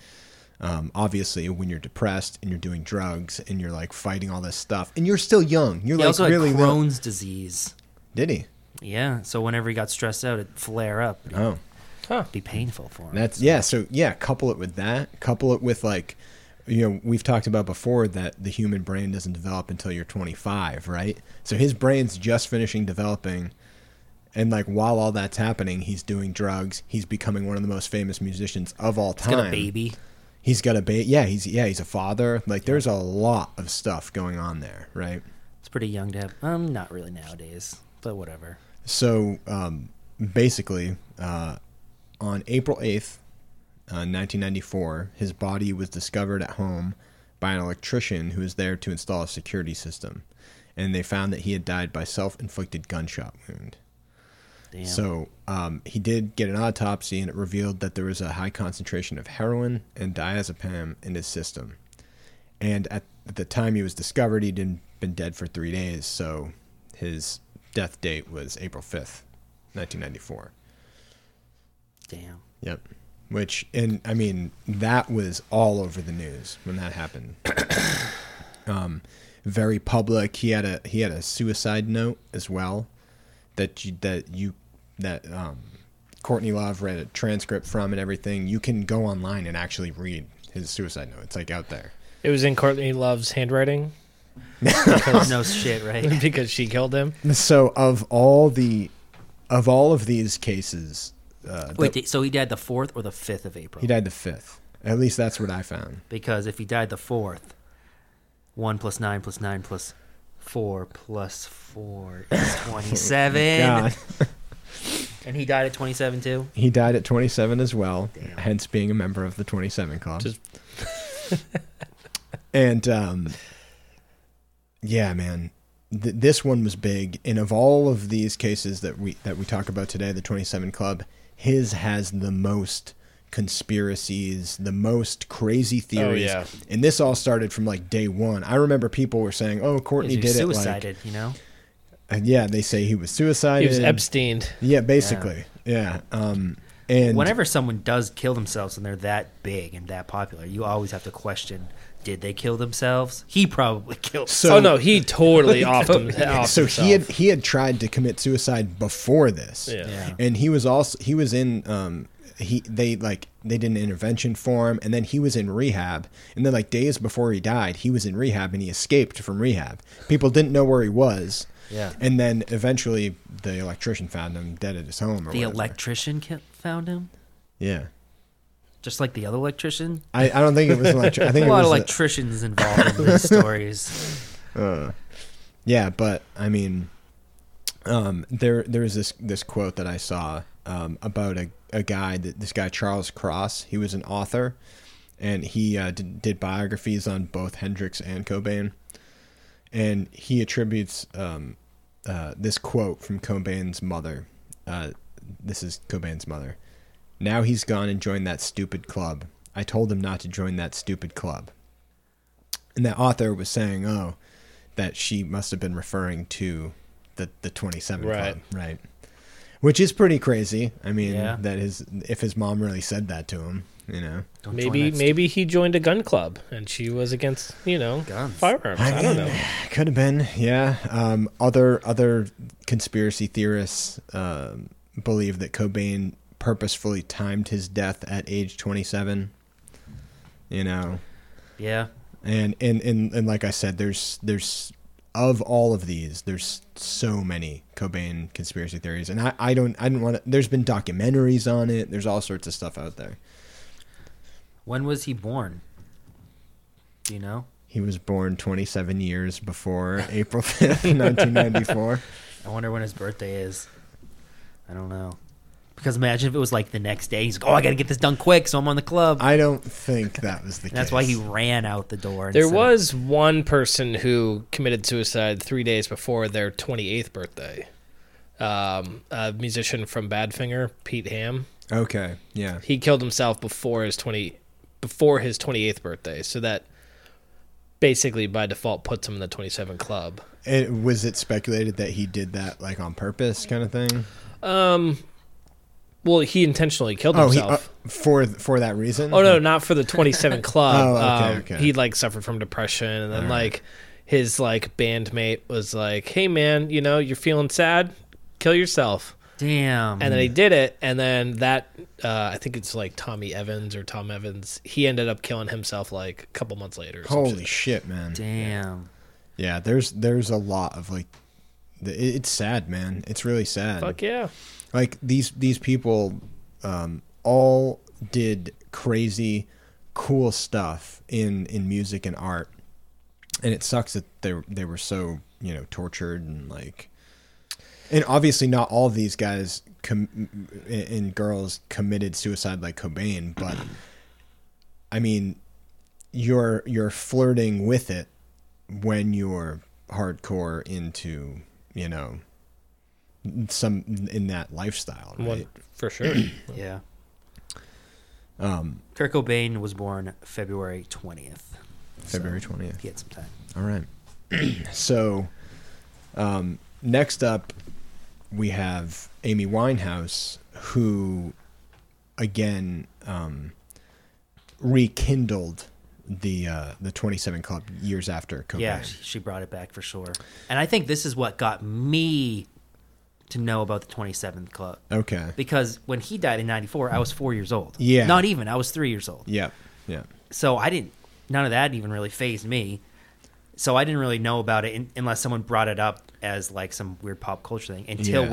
obviously when you're depressed and you're doing drugs and you're like fighting all this stuff and you're still young, you're like also really Crohn's disease. Did he? Yeah. So whenever he got stressed out, it'd flare up. Oh. Huh. Be painful for him. That's yeah. So yeah, couple it with that. Couple it with like, you know, we've talked about before that the human brain doesn't develop until you're 25, right? So his brain's just finishing developing, and like while all that's happening, he's doing drugs. He's becoming one of the most famous musicians of all time. He's got a baby. He's got a baby. Yeah, he's a father. Like yeah. There's a lot of stuff going on there, right? It's pretty young to have. Not really nowadays, but whatever. So basically. On April 8th, 1994, his body was discovered at home by an electrician who was there to install a security system, and they found that he had died by self-inflicted gunshot wound. Damn. So he did get an autopsy, and it revealed that there was a high concentration of heroin and diazepam in his system. And at the time he was discovered, he'd been dead for 3 days, so his death date was April 5th, 1994. Damn. Yep. Which, and I mean, that was all over the news when that happened. Very public. He had a suicide note as well that Courtney Love read a transcript from and everything. You can go online and actually read his suicide note. It's like out there. It was in Courtney Love's handwriting. No shit, right? Because she killed him. So of all of these cases. Wait, so he died the 4th or the 5th of April? He died the 5th. At least that's what I found. Because if he died the 4th, 1 plus 9 plus 9 plus 4 plus 4 is 27. God. And he died at 27 too? He died at 27 as well, damn. Hence being a member of the 27 Club. And, yeah, man. This one was big. And of all of these cases that we talk about today, the 27 Club... his has the most conspiracies, the most crazy theories. Oh, yeah. And this all started from like day one. I remember people were saying, oh, Courtney did suicided, it. He was suicided, you know? And yeah, they say he was suicided. He was Epsteined. Yeah, basically. Yeah. And whenever someone does kill themselves and they're that big and that popular, you always have to question, did they kill themselves? He probably killed himself. Oh, no, he totally offed himself. So he had tried to commit suicide before this. Yeah. Yeah. And he was in they did an intervention for him, and then he was in rehab. And then like days before he died, he was in rehab and he escaped from rehab. People didn't know where he was. Yeah. And then eventually the electrician found him dead at his home or whatever. The electrician found him? Yeah. Just like the other electrician? I don't think it was an electrician. I think a lot of electricians involved in these stories. Yeah, but I mean, there was this quote that I saw about a guy, this guy Charles Cross. He was an author, and he did biographies on both Hendrix and Cobain. And he attributes this quote from Cobain's mother. This is Cobain's mother. "Now he's gone and joined that stupid club. I told him not to join that stupid club." And that author was saying, oh, that she must have been referring to the 27 right. Club. Right. Which is pretty crazy. I mean, yeah. That is, if his mom really said that to him, you know. Maybe he joined a gun club and she was against, you know, guns. Firearms. I don't know. Could have been, yeah. Other conspiracy theorists believe that Cobain purposefully timed his death at age 27, you know. Yeah. And like I said, there's of all of these, there's so many Cobain conspiracy theories, and I didn't want to, there's been documentaries on it, there's all sorts of stuff out there. When was he born? Do you know? He was born 27 years before April 5th, 1994. I wonder when his birthday is. I don't know. Because imagine if it was like the next day. He's like, oh, I got to get this done quick, so I'm on the club. I don't think that was the case. That's why he ran out the door. There was one person who committed suicide 3 days before their 28th birthday. A musician from Badfinger, Pete Ham. Okay, yeah. He killed himself before his 28th birthday, so that basically by default puts him in the 27 club. Was it speculated that he did that like on purpose kind of thing? Well, he intentionally killed himself. For that reason? Oh, no, not for the 27 club. Okay. He like suffered from depression, and then his like bandmate was like, hey man, you know, you're feeling sad? Kill yourself. Damn. And then he did it, and then that I think it's like Tom Evans, he ended up killing himself like a couple months later. Holy shit, man. Damn. Yeah, there's a lot of like, it's sad, man. It's really sad. Fuck yeah. Like these people all did crazy cool stuff in music and art. And it sucks that they were so, you know, tortured and like, and obviously not all of these guys and girls committed suicide like Cobain, but I mean, you're flirting with it when you're hardcore into, you know, some in that lifestyle, right? Well, for sure. Yeah. Kurt Cobain was born February 20th. February 20th. He had some time. All right. So next up, we have Amy Winehouse, who, again, rekindled the 27 Club years after Cobain. Yeah, she brought it back for sure. And I think this is what got me to know about the 27th Club. Okay. Because when he died in 94, I was 4 years old. Yeah. Not even. I was 3 years old. Yeah. Yeah. So I didn't. None of that even really fazed me. So I didn't really know about it unless someone brought it up as like some weird pop culture thing until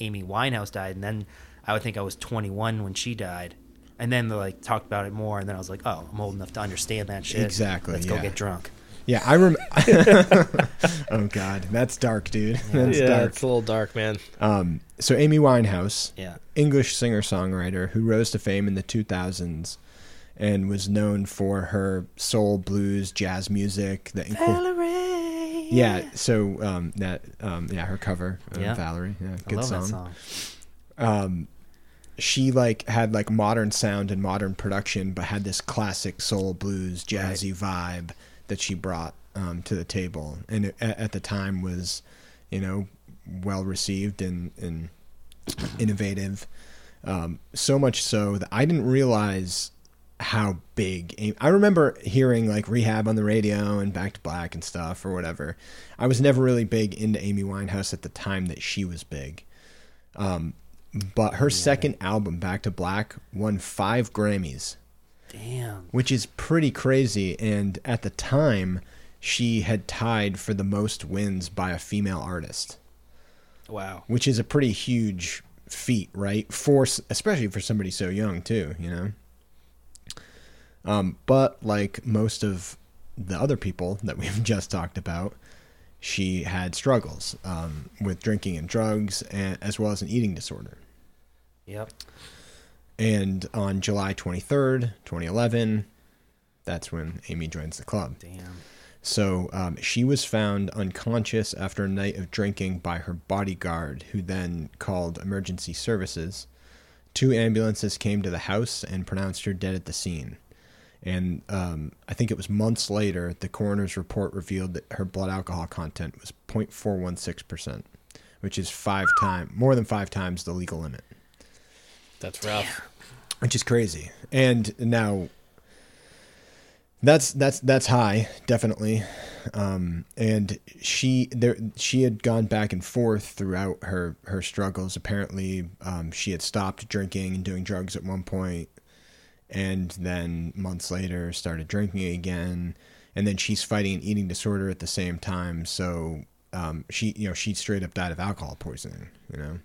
Amy Winehouse died. And then I would think I was 21 when she died. And then they like talked about it more. And then I was like, oh, I'm old enough to understand that shit. Exactly. Let's go get drunk. Yeah, I remember. Oh, God. That's dark, dude. That's dark. It's a little dark, man. So Amy Winehouse, English singer-songwriter who rose to fame in the 2000s. And was known for her soul, blues, jazz music. Valerie. Yeah, so her cover of Valerie. Yeah, good I love that song. She like had like modern sound and modern production, but had this classic soul, blues, jazzy vibe that she brought to the table, and it, at the time was, you know, well received and innovative. So much so that I didn't realize how big Amy, I remember hearing like Rehab on the radio and Back to Black and stuff or whatever. I was never really big into Amy Winehouse at the time that she was big. But her second album, Back to Black, won 5 Grammys. Damn. Which is pretty crazy. And at the time, she had tied for the most wins by a female artist. Wow. Which is a pretty huge feat, right? Especially for somebody so young too, you know? But like most of the other people that we've just talked about, she had struggles with drinking and drugs, and, as well as an eating disorder. Yep. And on July 23rd, 2011, that's when Amy joins the club. Damn. So she was found unconscious after a night of drinking by her bodyguard, who then called emergency services. 2 ambulances came to the house and pronounced her dead at the scene. And I think it was months later, the coroner's report revealed that her blood alcohol content was 0.416%, which is more than 5 times the legal limit. That's rough. Yeah. Which is crazy. And now, that's high, definitely. And she had gone back and forth throughout her struggles. Apparently, she had stopped drinking and doing drugs at one point. And then months later started drinking again. And then she's fighting an eating disorder at the same time. So she straight up died of alcohol poisoning, you know.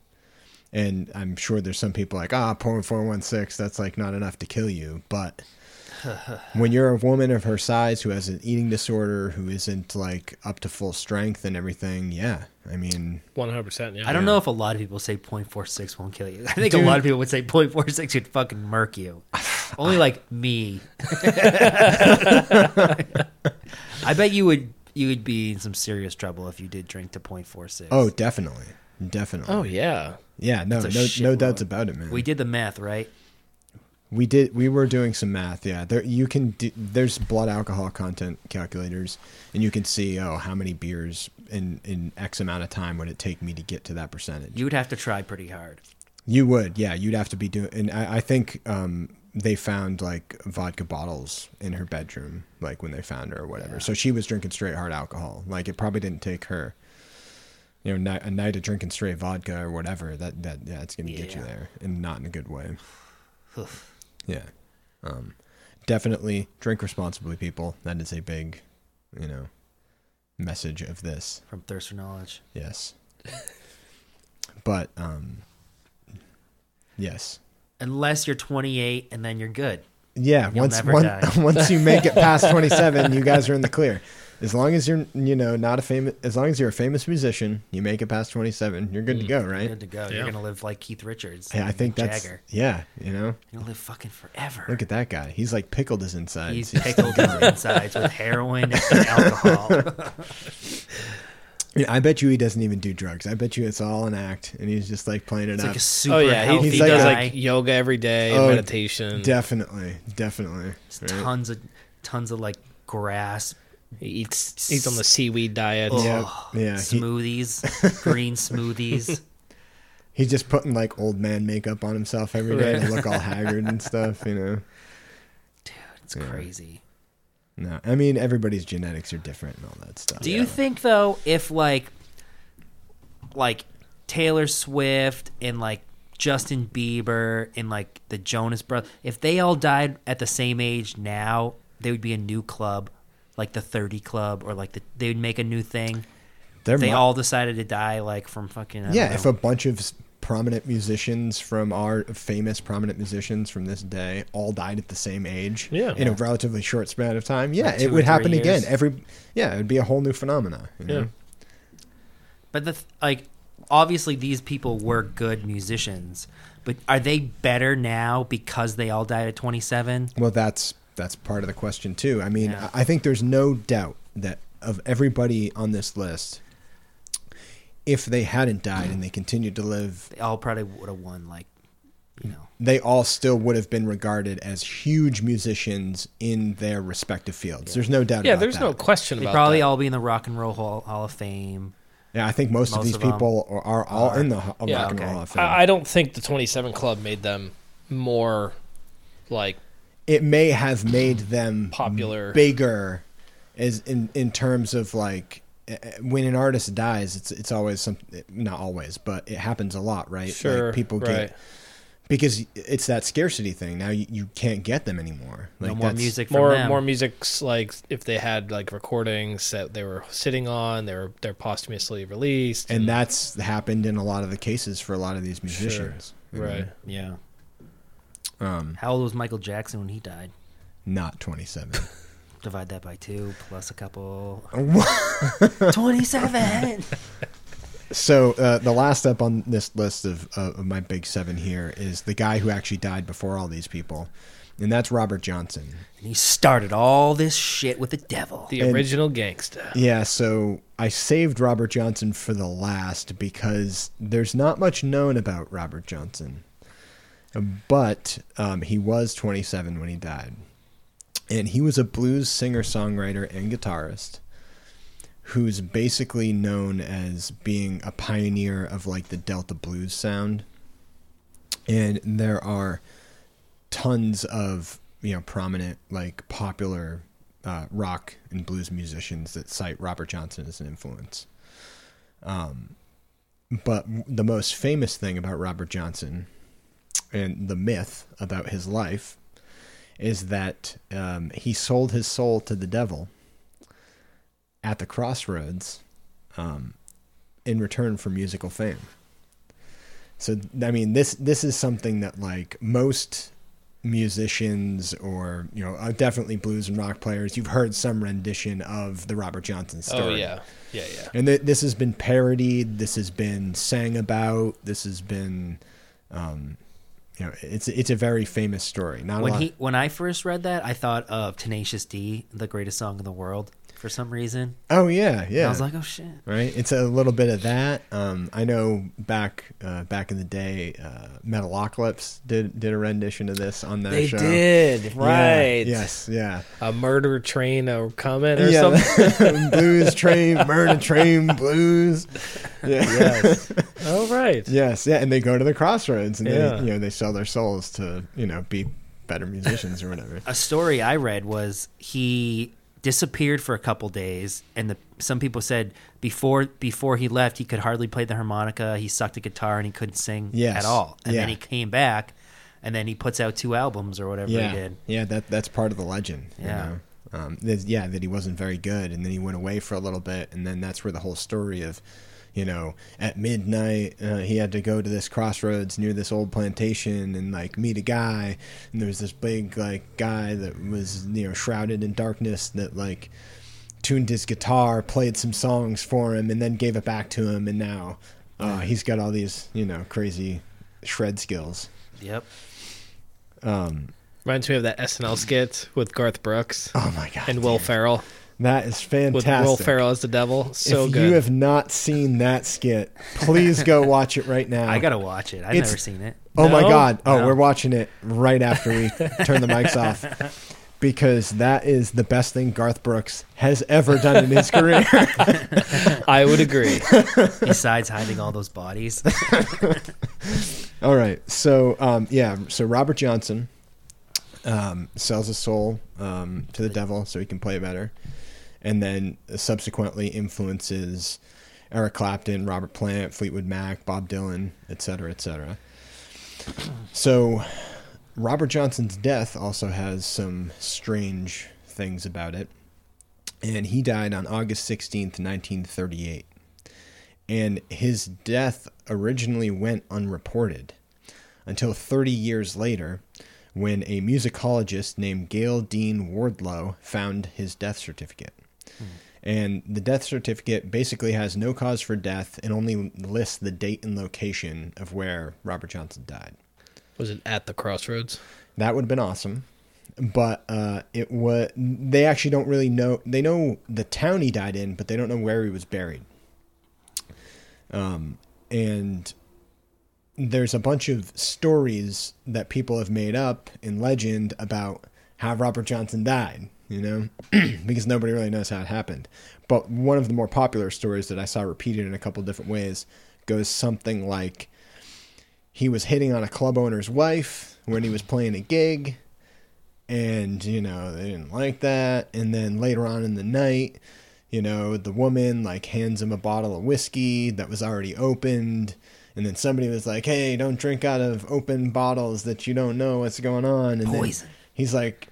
And I'm sure there's some people like, 0.416, that's like not enough to kill you. But When you're a woman of her size who has an eating disorder, who isn't like up to full strength and everything, yeah. I mean, 100%. Yeah. I don't know if a lot of people say .46 won't kill you. I think a lot of people would say .46 would fucking murk you. Only like me. I bet you would be in some serious trouble if you did drink to .46. Oh, definitely. Definitely. Oh yeah. Yeah, no doubts about it, man. We did the math, right? We did. We were doing some math. Yeah, there's blood alcohol content calculators, and you can see how many beers in X amount of time would it take me to get to that percentage. You would have to try pretty hard. You would, yeah. You'd have to be doing. And I think they found like vodka bottles in her bedroom, like when they found her or whatever. Yeah. So she was drinking straight hard alcohol. Like it probably didn't take her, you know, a night of drinking straight vodka or whatever. That it's gonna get you there, and not in a good way. Yeah. Definitely drink responsibly, people. That is a big, you know, message of this. From Thirst for Knowledge. Yes. But, yes. Unless you're 28 and then you're good. Yeah. Once you make it past 27, you guys are in the clear. As long as you're, you know, as long as you're a famous musician, you make it past 27, you're good to go, right? You're good to go. Yeah. You're going to live like Keith Richards. Yeah, I think that's Jagger. Yeah, you know. You're going to live fucking forever. Look at that guy. He's like pickled his insides. He's pickled his insides with heroin and alcohol. Yeah, I bet you he doesn't even do drugs. I bet you it's all an act, and he's just like playing it up. It's like a super healthy he does guy. Like yoga every day and meditation. Definitely. Right? Tons of like grass. He eats on the seaweed diet. Oh, yeah. Smoothies, green smoothies. He's just putting like old man makeup on himself every day to look all haggard and stuff, you know. Dude, it's crazy. No, I mean, everybody's genetics are different and all that stuff. Do you think, though, if like Taylor Swift and like Justin Bieber and like the Jonas Brothers, if they all died at the same age now, they would be a new club? Like the 30 Club, or like they would make a new thing. They all decided to die like from fucking... I don't know. If a bunch of prominent musicians from our famous prominent musicians from this day all died at the same age in a relatively short span of time, like it would happen again. It would be a whole new phenomena. You know? But obviously these people were good musicians, but are they better now because they all died at 27? Well, that's part of the question too. I mean, I think there's no doubt that of everybody on this list, if they hadn't died and they continued to live, they all probably would have won. Like, you know, they all still would have been regarded as huge musicians in their respective fields. Yeah. There's no doubt. Yeah, about there's no question. They'd probably all be in the Rock and Roll Hall of Fame. Yeah, I think most of these people are all in the Rock and Roll Hall of Fame. I don't think the 27 Club made them more like. It may have made them popular, bigger, as in terms of like when an artist dies, it's always not always, but it happens a lot, right? Sure, like people get because it's that scarcity thing. Now you can't get them anymore. Like no more music, from them. More music's like if they had like recordings that they were sitting on, they're posthumously released, and that's happened in a lot of the cases for a lot of these musicians, right? Yeah. How old was Michael Jackson when he died? Not 27. Divide that by 2 plus a couple. 27. So the last up on this list of my big 7 here is the guy who actually died before all these people, and that's Robert Johnson. And he started all this shit with the devil, the original gangster. Yeah. So I saved Robert Johnson for the last because there's not much known about Robert Johnson. But he was 27 when he died. And he was a blues singer-songwriter and guitarist who's basically known as being a pioneer of like the Delta blues sound. And there are tons of, you know, prominent, like popular rock and blues musicians that cite Robert Johnson as an influence. But the most famous thing about Robert Johnson and the myth about his life is that he sold his soul to the devil at the crossroads in return for musical fame. So, I mean, this is something that like most musicians or, you know, definitely blues and rock players, you've heard some rendition of the Robert Johnson story. Oh, yeah. Yeah, yeah. And this has been parodied. This has been sang about. This has been, you know, it's a very famous story. Not when a lot... When I first read that, I thought of Tenacious D, The Greatest Song in the World, for some reason. Oh, yeah, yeah. And I was like, oh, shit. Right? It's a little bit of that. I know back in the day, Metalocalypse did a rendition of this on that show. They did, right. Yeah, yes, yeah. A murder train coming or something. Blues train, murder train, blues. Yeah. Yes. Oh, right. Yes, yeah, and they go to the crossroads and they, you know, they sell their souls to, you know, be better musicians or whatever. A story I read was he... disappeared for a couple days, and some people said before he left, he could hardly play the harmonica. He sucked at guitar and he couldn't sing at all. And then he came back, and then he puts out 2 albums or whatever he did. Yeah, that's part of the legend. Yeah, you know? That he wasn't very good, and then he went away for a little bit, and then that's where the whole story of, you know, at midnight, he had to go to this crossroads near this old plantation and, like, meet a guy. And there was this big, like, guy that was, you know, shrouded in darkness that, like, tuned his guitar, played some songs for him, and then gave it back to him. And now he's got all these, you know, crazy shred skills. Yep. Reminds me of that SNL skit with Garth Brooks. Oh, my God. And Will Ferrell. That is fantastic. With Will Ferrell as the devil. So if good. If you have not seen that skit, please go watch it right now. I got to watch it. I've never seen it. Oh, my God. Oh, no. We're watching it right after we turn the mics off because that is the best thing Garth Brooks has ever done in his career. I would agree. Besides hiding all those bodies. All right. So, so Robert Johnson sells his soul to the devil so he can play better. And then subsequently influences Eric Clapton, Robert Plant, Fleetwood Mac, Bob Dylan, et cetera, et cetera. So Robert Johnson's death also has some strange things about it. And he died on August 16th, 1938. And his death originally went unreported until 30 years later, when a musicologist named Gail Dean Wardlow found his death certificate. And the death certificate basically has no cause for death and only lists the date and location of where Robert Johnson died. Was it at the crossroads? That would have been awesome. But they actually don't really know. They know the town he died in, but they don't know where he was buried. And there's a bunch of stories that people have made up in legend about how Robert Johnson died, you know, because nobody really knows how it happened. But one of the more popular stories that I saw repeated in a couple different ways goes something like he was hitting on a club owner's wife when he was playing a gig and, you know, they didn't like that. And then later on in the night, you know, the woman like hands him a bottle of whiskey that was already opened. And then somebody was like, hey, don't drink out of open bottles that you don't know what's going on. And poison. Then he's like,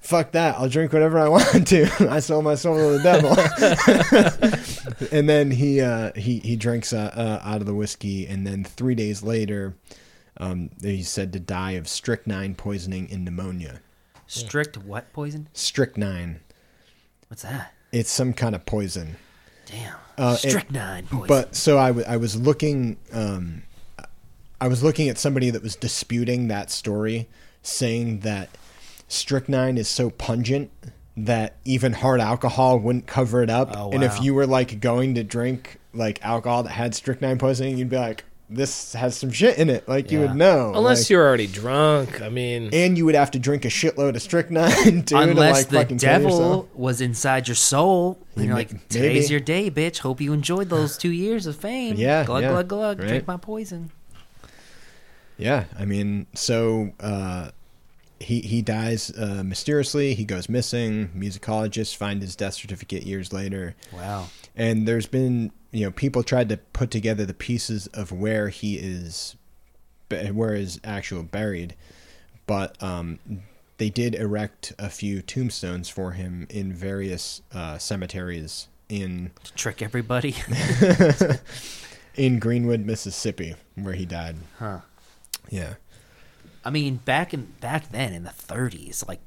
fuck that. I'll drink whatever I want to. I sold my soul to the devil. And then he drinks out of the whiskey. And then 3 days later, he's said to die of strychnine poisoning and pneumonia. What poison? Strychnine. What's that? It's some kind of poison. Damn. Strychnine poison. But so I was looking at somebody that was disputing that story, saying that strychnine is so pungent that even hard alcohol wouldn't cover it up. Oh, wow. And if you were like going to drink like alcohol that had strychnine poisoning, you'd be like, this has some shit in it. Like, you would know. Unless you're already drunk. I mean. And you would have to drink a shitload of strychnine, dude. Unless to, like, the devil was inside your soul. And you're like, today's your day, bitch. Hope you enjoyed those 2 years of fame. Yeah. Glug, glug, glug. Right. Drink my poison. Yeah. I mean, so he dies mysteriously. He goes missing. Musicologists find his death certificate years later. Wow. And there's been... you know, people tried to put together the pieces of where he is, where is actual buried, but they did erect a few tombstones for him in various cemeteries in... to trick everybody. in Greenwood, Mississippi, where he died. Huh. Yeah. I mean, back then in the 30s, like,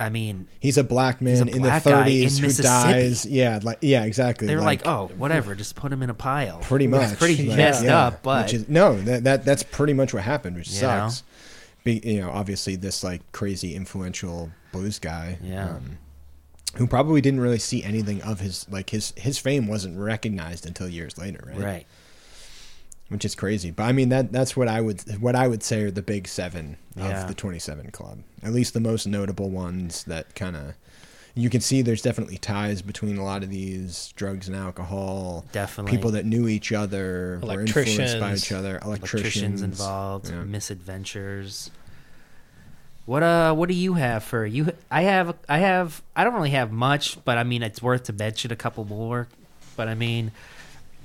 I mean, he's a black man in the 30s who dies. Yeah, like, yeah, exactly. They're like, oh, whatever, just put him in a pile. Pretty much. It's pretty messed up, but no, that's pretty much what happened, which sucks. You know, obviously this like crazy influential blues guy, who probably didn't really see anything of his, like his fame wasn't recognized until years later, right? Right. Which is crazy, but I mean that's what I would say are the big seven of the 27 Club. At least the most notable ones that kind of you can see. There's definitely ties between a lot of these drugs and alcohol. Definitely people that knew each other, were influenced by each other. Electricians involved, misadventures. What do you have for you? I don't really have much, but I mean it's worth to mention a couple more. But I mean.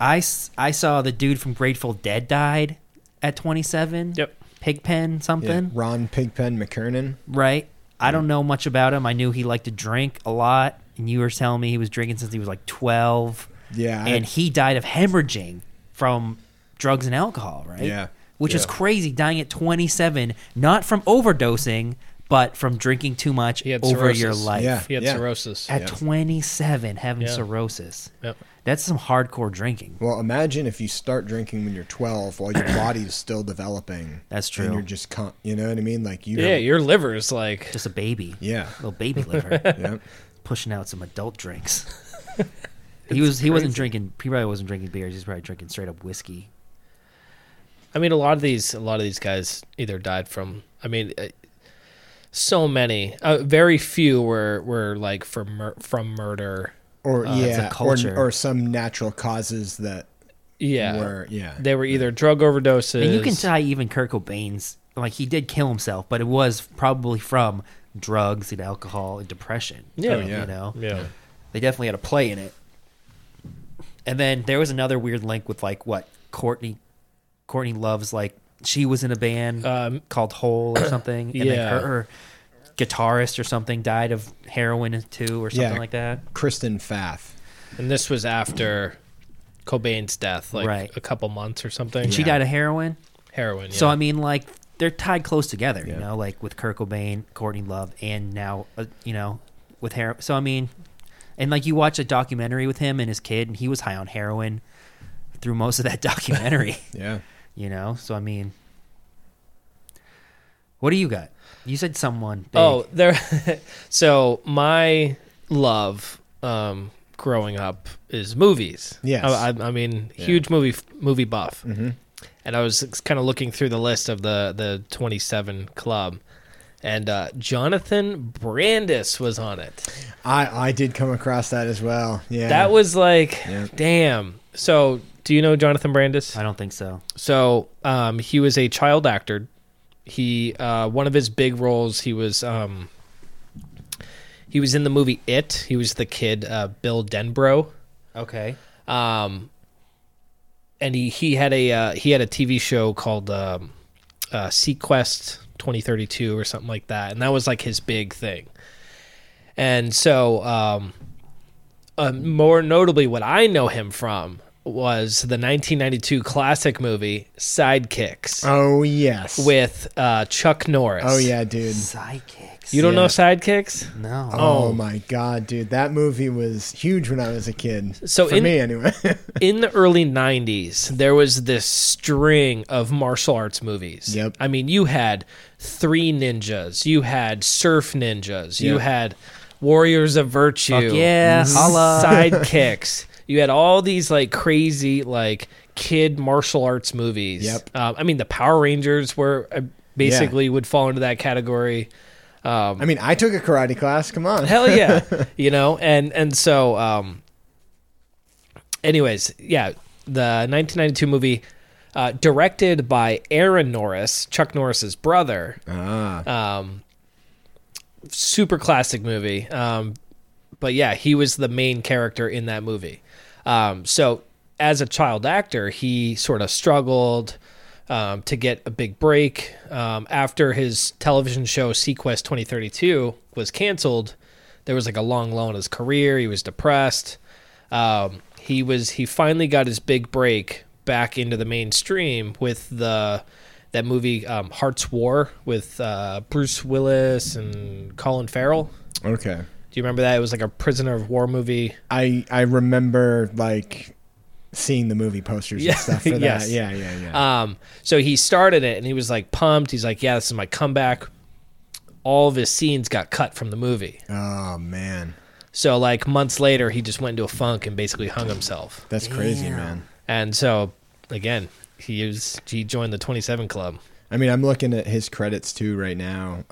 I saw the dude from Grateful Dead died at 27. Yep. Pigpen something. Yeah. Ron Pigpen McKernan. Right. I don't know much about him. I knew he liked to drink a lot, and you were telling me he was drinking since he was like 12. Yeah. And he died of hemorrhaging from drugs and alcohol, right? Yeah. Which is crazy, dying at 27, not from overdosing, but from drinking too much over your life. Yeah. He had cirrhosis. At 27, having cirrhosis. Yep. That's some hardcore drinking. Well, imagine if you start drinking when you're 12 while your body is still developing. That's true. And you're just, you know what I mean? Like your liver is like... Just a baby. Yeah. A little baby liver. Yep. Pushing out some adult drinks. He wasn't drinking... He probably wasn't drinking beers. He's probably drinking straight up whiskey. I mean, a lot of these guys either died from... I mean... so many. Very few were like from murder or or some natural causes that they were either drug overdoses. And you can tie even Kurt Cobain's, like he did kill himself, but it was probably from drugs and alcohol and depression. Yeah, you know, they definitely had a play in it. And then there was another weird link with like what Courtney Love's like. She was in a band called Hole or something, and then her guitarist or something died of heroin too, or something like that. Kristen Pfaff, and this was after Cobain's death, like a couple months or something. And she died of heroin. Heroin. Yeah. So I mean, like they're tied close together, you know, like with Kurt Cobain, Courtney Love, and now you know with heroin. So I mean, and like you watch a documentary with him and his kid, and he was high on heroin through most of that documentary. You know, so I mean, what do you got? You said someone big. Oh, there. So my love growing up is movies. Yes. I mean, huge movie buff. Mm-hmm. And I was kind of looking through the list of the 27 Club, and Jonathan Brandis was on it. I did come across that as well. Yeah. That was like, damn. So... Do you know Jonathan Brandis? I don't think so. So he was a child actor. He one of his big roles, he was in the movie It. He was the kid Bill Denbrough. Okay. And he had a TV show called Sequest 2032 or something like that, and that was like his big thing. And so more notably, what I know him from. Was the 1992 classic movie Sidekicks. Oh, yes. With Chuck Norris. Oh, yeah, dude. Sidekicks. You don't know Sidekicks? No. Oh, my God, dude. That movie was huge when I was a kid. So for me, anyway. In the early 90s, there was this string of martial arts movies. Yep. I mean, you had Three Ninjas. You had Surf Ninjas. Yep. You had Warriors of Virtue. Fuck yeah. Holla. Sidekicks. You had all these like crazy like kid martial arts movies. Yep. I mean, the Power Rangers were basically would fall into that category. I mean, I took a karate class. Come on, hell yeah, you know. And so, anyways, the 1992 movie directed by Aaron Norris, Chuck Norris's brother. Super classic movie. But yeah, he was the main character in that movie. So as a child actor, he sort of struggled to get a big break. After his television show Sequest 2032 was canceled, there was like a long lull in his career. He was depressed. He finally got his big break back into the mainstream with the that movie Hearts War with Bruce Willis and Colin Farrell. Okay. Do you remember that? It was like a prisoner of war movie. I remember like seeing the movie posters and stuff for that. Yes. Yeah. So he started it and he was like pumped. He's like, yeah, this is my comeback. All of his scenes got cut from the movie. Oh, man. So like months later, he just went into a funk and basically hung himself. That's crazy, man. And so, again, he joined the 27 Club. I mean, I'm looking at his credits, too, right now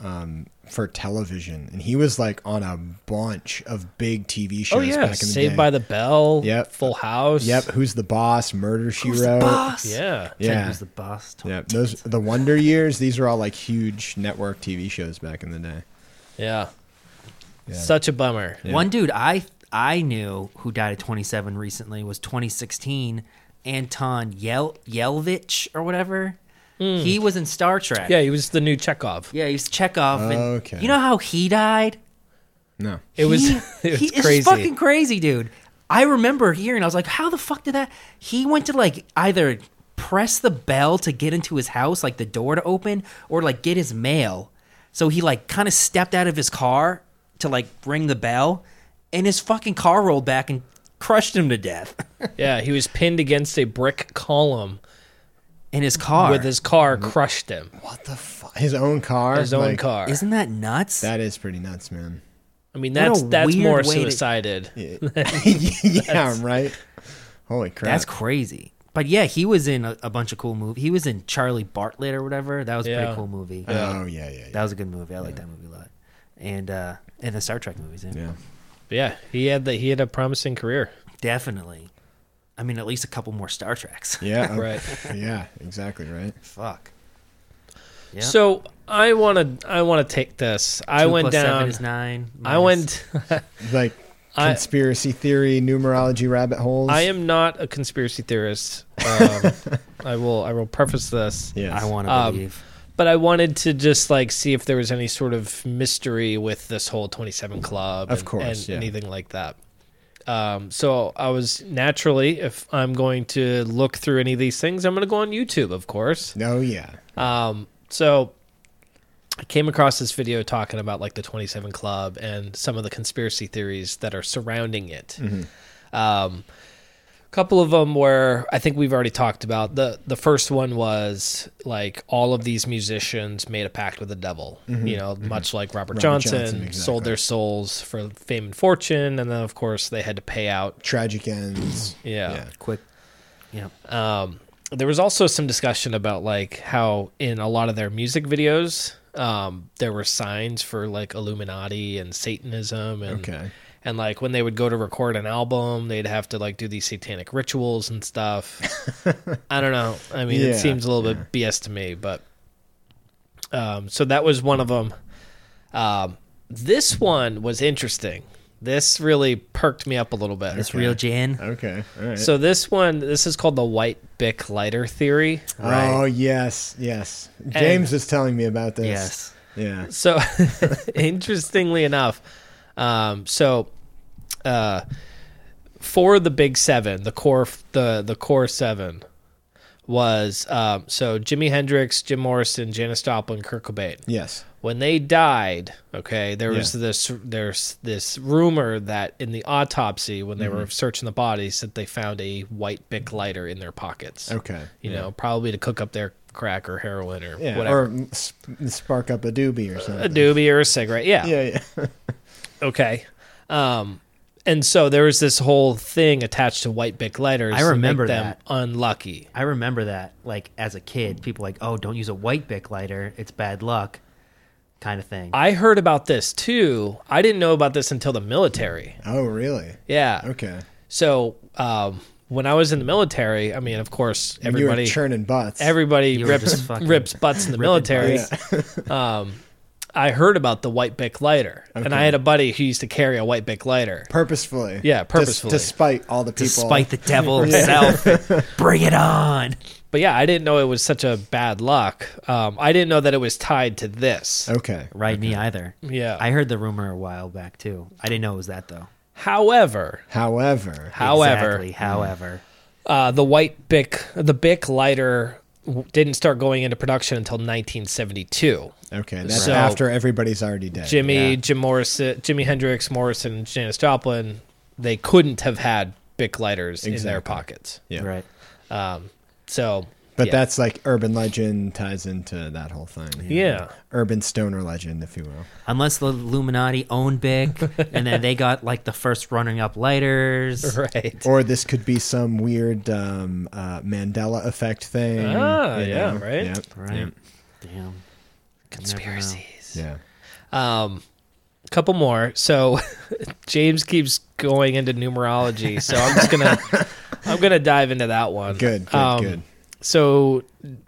for television. And he was, like, on a bunch of big TV shows back in the day. Saved by the Bell. Yep. Full House. Yep. Who's the Boss? Murder, She Who's Wrote. Who's the Boss? Yeah. Who's the Boss? Yep. The Wonder Years, these were all, like, huge network TV shows back in the day. Yeah. Such a bummer. Yeah. One dude I knew who died at 27 recently was 2016, Anton Yelchovich or whatever. Mm. He was in Star Trek. Yeah, he was the new Chekhov. Yeah, he was Chekhov. Okay. And you know how he died? No. It was crazy. It's fucking crazy, dude. I remember hearing, I was like, how the fuck did that? He went to like either press the bell to get into his house, like the door to open, or like get his mail. So he like kind of stepped out of his car to like ring the bell, and his fucking car rolled back and crushed him to death. Yeah, he was pinned against a brick column. In his car. With his car, crushed him. What the fuck? His own car? His own car. Isn't that nuts? That is pretty nuts, man. I mean, that's more suicided. Yeah, right? Holy crap. That's crazy. But yeah, he was in a bunch of cool movies. He was in Charlie Bartlett or whatever. That was a pretty cool movie. Oh, yeah. That was a good movie. I like that movie a lot. And the Star Trek movies. Yeah. But yeah, he had a promising career. Definitely. I mean, at least a couple more Star Treks. Yeah, right. Yeah, exactly, right. Fuck. Yeah. So I want to take this. I went down. 7 is 9. I went like conspiracy theory, numerology rabbit holes. I am not a conspiracy theorist. I will preface this. Yes. I want to believe. But I wanted to just like see if there was any sort of mystery with this whole 27 Club, and anything like that. So I was naturally, if I'm going to look through any of these things, I'm going to go on YouTube, of course. Oh yeah. So I came across this video talking about like the 27 Club and some of the conspiracy theories that are surrounding it. Mm-hmm. Couple of them were, I think we've already talked about. The first one was like all of these musicians made a pact with the devil, much like Robert Johnson exactly. Sold their souls for fame and fortune. And then, of course, they had to pay out. Tragic ends. Yeah. Quick. Yeah. There was also some discussion about like how in a lot of their music videos, there were signs for like Illuminati and Satanism and And, like, when they would go to record an album, they'd have to, like, do these satanic rituals and stuff. I don't know. I mean, it seems a little bit BS to me, but... so that was one of them. This one was interesting. This really perked me up a little bit. It's real, Jan. Okay, all right. So this is called the White Bic Lighter Theory. Right? Oh, yes. James is telling me about this. Yes. Yeah. So, interestingly enough... for the big seven, the core seven was, Jimi Hendrix, Jim Morrison, Janis Joplin, Kurt Cobain. Yes. When they died, there was this rumor that in the autopsy, when they were searching the bodies, that they found a white Bic lighter in their pockets. Okay. You know, probably to cook up their crack or heroin or whatever. Or spark up a doobie or something. A doobie or a cigarette. Yeah. Yeah. Okay. And so there was this whole thing attached to white Bic lighters. I remember to make them unlucky. I remember that, like, as a kid, people like, oh, don't use a white Bic lighter. It's bad luck kind of thing. I heard about this, too. I didn't know about this until the military. Oh, really? Yeah. Okay. So when I was in the military, I mean, of course, everybody... You were churning butts. Everybody rips butts in the military. Yeah. I heard about the white Bic lighter, and I had a buddy who used to carry a white Bic lighter. Purposefully. Yeah, purposefully. Despite all the people. Despite the devil himself. Bring it on. But yeah, I didn't know it was such a bad luck. I didn't know that it was tied to this. Okay. Right, me either. Yeah. I heard the rumor a while back, too. I didn't know it was that, though. However. Exactly, however. The Bic lighter didn't start going into production until 1972. Okay, that's so after everybody's already dead. Jimi Hendrix, Morrison, Janis Joplin, they couldn't have had Bic lighters in their pockets. Yeah, right. But that's like urban legend ties into that whole thing. Yeah. Urban stoner legend, if you will. Unless the Illuminati owned Bic, and then they got like the first running-up lighters. Right. Or this could be some weird Mandela effect thing. Ah, yeah, know? Right. Yep. Right. Yep. Damn. Conspiracies. Yeah. Couple more. So James keeps going into numerology, so I'm just gonna dive into that one. Good. So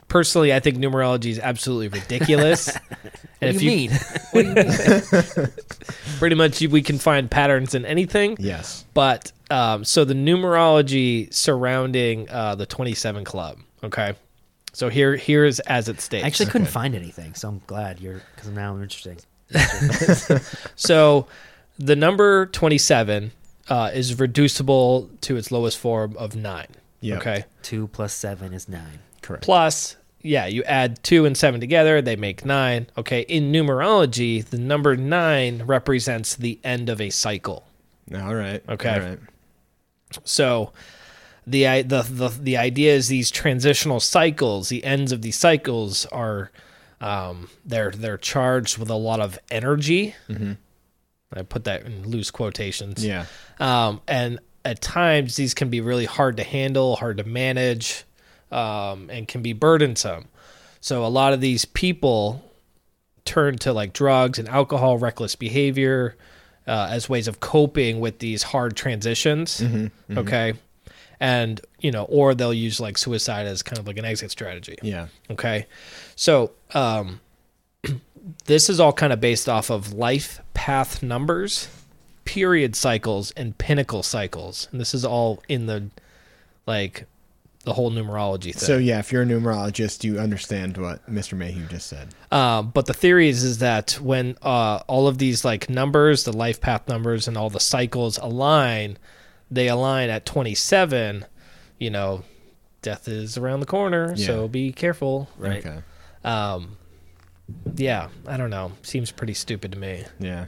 personally, I think numerology is absolutely ridiculous. What do you mean? Pretty much we can find patterns in anything. Yes. But so the numerology surrounding the 27 Club, okay? So here is as it states. I actually couldn't find anything, so I'm glad because now I'm interested. So the number 27 is reducible to its lowest form of 9. Yep. Okay. 2 + 7 is 9. Correct. Plus, you add 2 and 7 together, they make 9. Okay. In numerology, the number 9 represents the end of a cycle. All right. Okay. All right. So the idea is these transitional cycles, the ends of these cycles are they're charged with a lot of energy. Mm-hmm. I put that in loose quotations. Yeah. And at times, these can be really hard to handle, hard to manage, and can be burdensome. So a lot of these people turn to like drugs and alcohol, reckless behavior as ways of coping with these hard transitions. Mm-hmm, mm-hmm. Okay. And, or they'll use like suicide as kind of like an exit strategy. Yeah. Okay. So this is all kind of based off of life path numbers, period cycles, and pinnacle cycles. And this is all in the whole numerology thing. So yeah, if you're a numerologist, you understand what Mr. Mayhew just said. But the theory is that when all of these like numbers, the life path numbers and all the cycles align, they align at 27, death is around the corner, so be careful. Right. Okay. Yeah, I don't know. Seems pretty stupid to me. Yeah.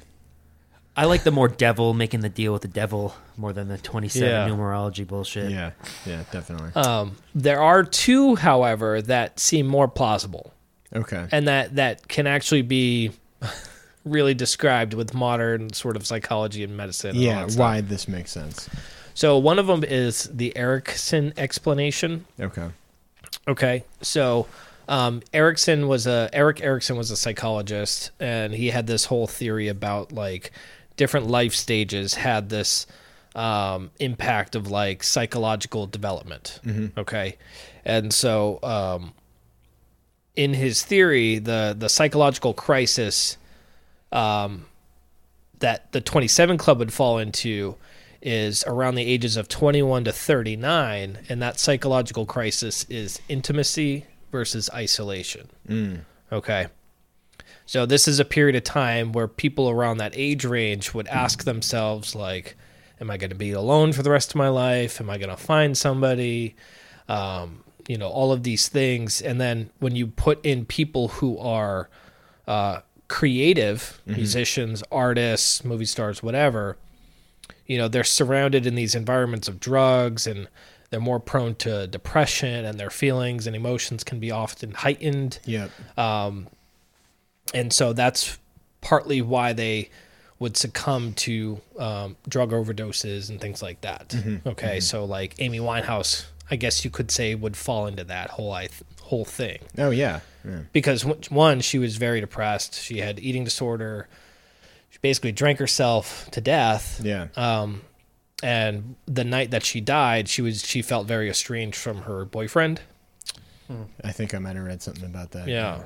I like the more devil, making the deal with the devil more than the 27 numerology bullshit. Yeah, yeah, definitely. There are two, however, that seem more plausible. Okay. And that can actually be really described with modern sort of psychology and medicine. And all that stuff. Why this makes sense. So one of them is the Erickson explanation. Okay. So Eric Erickson was a psychologist, and he had this whole theory about like different life stages had this impact of like psychological development. Mm-hmm. Okay. And so in his theory, the psychological crisis that the 27 Club would fall into is around the ages of 21 to 39. And that psychological crisis is intimacy versus isolation. Mm. Okay. So this is a period of time where people around that age range would ask themselves like, am I going to be alone for the rest of my life? Am I going to find somebody? All of these things. And then when you put in people who are, creative, mm-hmm. musicians, artists, movie stars, whatever, they're surrounded in these environments of drugs, and they're more prone to depression, and their feelings and emotions can be often heightened. Yeah. And so that's partly why they would succumb to drug overdoses and things like that. Mm-hmm. Okay. Mm-hmm. So like Amy Winehouse, I guess you could say, would fall into that whole thing. Oh yeah. Yeah. Because one, she was very depressed. She had eating disorder. She basically drank herself to death. Yeah. And the night that she died, she felt very estranged from her boyfriend. I think I might have read something about that. Yeah.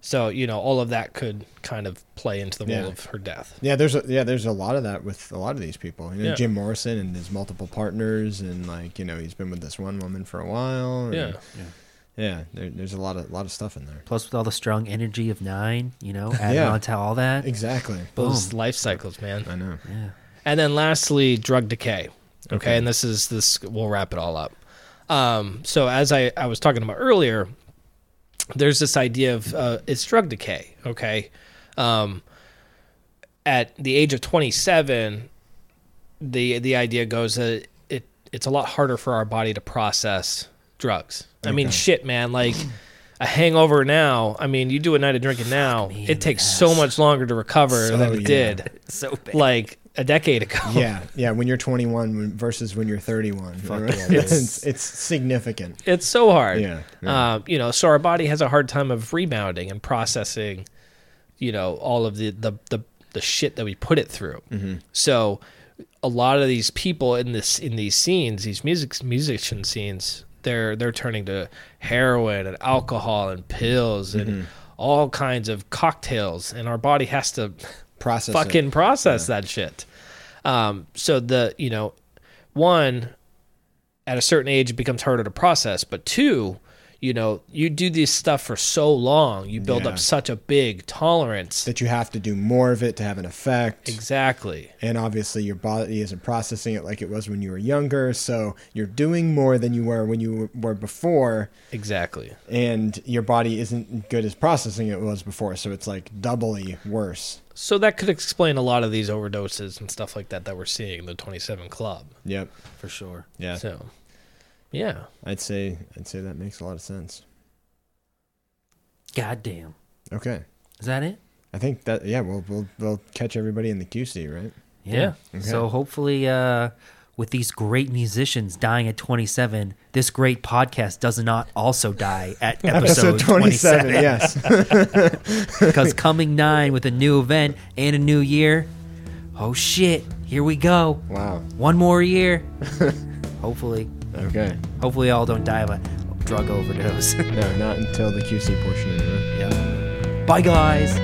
So, all of that could kind of play into the role of her death. Yeah, there's a lot of that with a lot of these people. Jim Morrison and his multiple partners, and like, he's been with this one woman for a while. And, yeah. Yeah, there's a lot of stuff in there. Plus, with all the strong energy of 9, adding on to all that. Exactly. Those life cycles, man. I know. Yeah. And then lastly, drug decay. Okay. And we'll wrap it all up. So as I was talking about earlier, there's this idea of it's drug decay. Okay. At the age of 27, the idea goes that it's a lot harder for our body to process drugs. Okay. I mean, shit, man, like a hangover now, I mean, you do a night of drinking now, it takes so much longer to recover than it did. So bad. Like a decade ago. Yeah. Yeah. When you're 21 versus when you're 31. Fuck right? It's significant. It's so hard. Yeah. Yeah. You know, so our body has a hard time of rebounding and processing, you know, all of the shit that we put it through. Mm-hmm. So a lot of these people in these scenes, these musician scenes, they're turning to heroin and alcohol and pills and mm-hmm. all kinds of cocktails, and our body has to process that shit. So one, at a certain age it becomes harder to process, but two, you know, you do this stuff for so long, you build up such a big tolerance that you have to do more of it to have an effect. Exactly. And obviously your body isn't processing it like it was when you were younger, so you're doing more than you were when you were before. Exactly. And your body isn't good as processing it was before, so it's like doubly worse. So that could explain a lot of these overdoses and stuff like that we're seeing in the 27 Club. Yep. For sure. Yeah. So... yeah, I'd say that makes a lot of sense. Goddamn. Okay. Is that it? I think that we'll catch everybody in the QC, right? Yeah. Okay. So hopefully, with these great musicians dying at 27, this great podcast does not also die at episode 27. Yes. Because coming 9 with a new event and a new year. Oh shit! Here we go. Wow. One more year. Hopefully. Okay. Hopefully, all don't die of a drug overdose. No, not until the QC portion of it. Yeah. Bye, guys.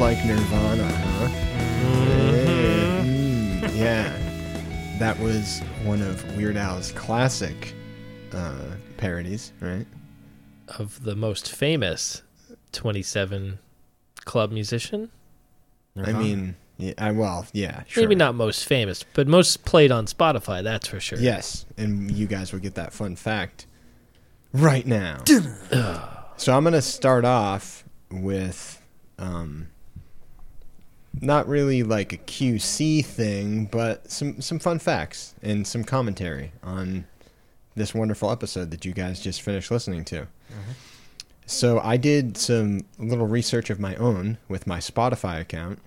Like Nirvana, huh? Mm-hmm. Yeah. That was one of Weird Al's classic parodies, right? Of the most famous 27 Club musician? Nirvana. I mean, sure. Maybe not most famous, but most played on Spotify, that's for sure. Yes, and you guys will get that fun fact right now. So I'm going to start off with... not really like a QC thing, but some fun facts and some commentary on this wonderful episode that you guys just finished listening to. Mm-hmm. So I did some little research of my own with my Spotify account,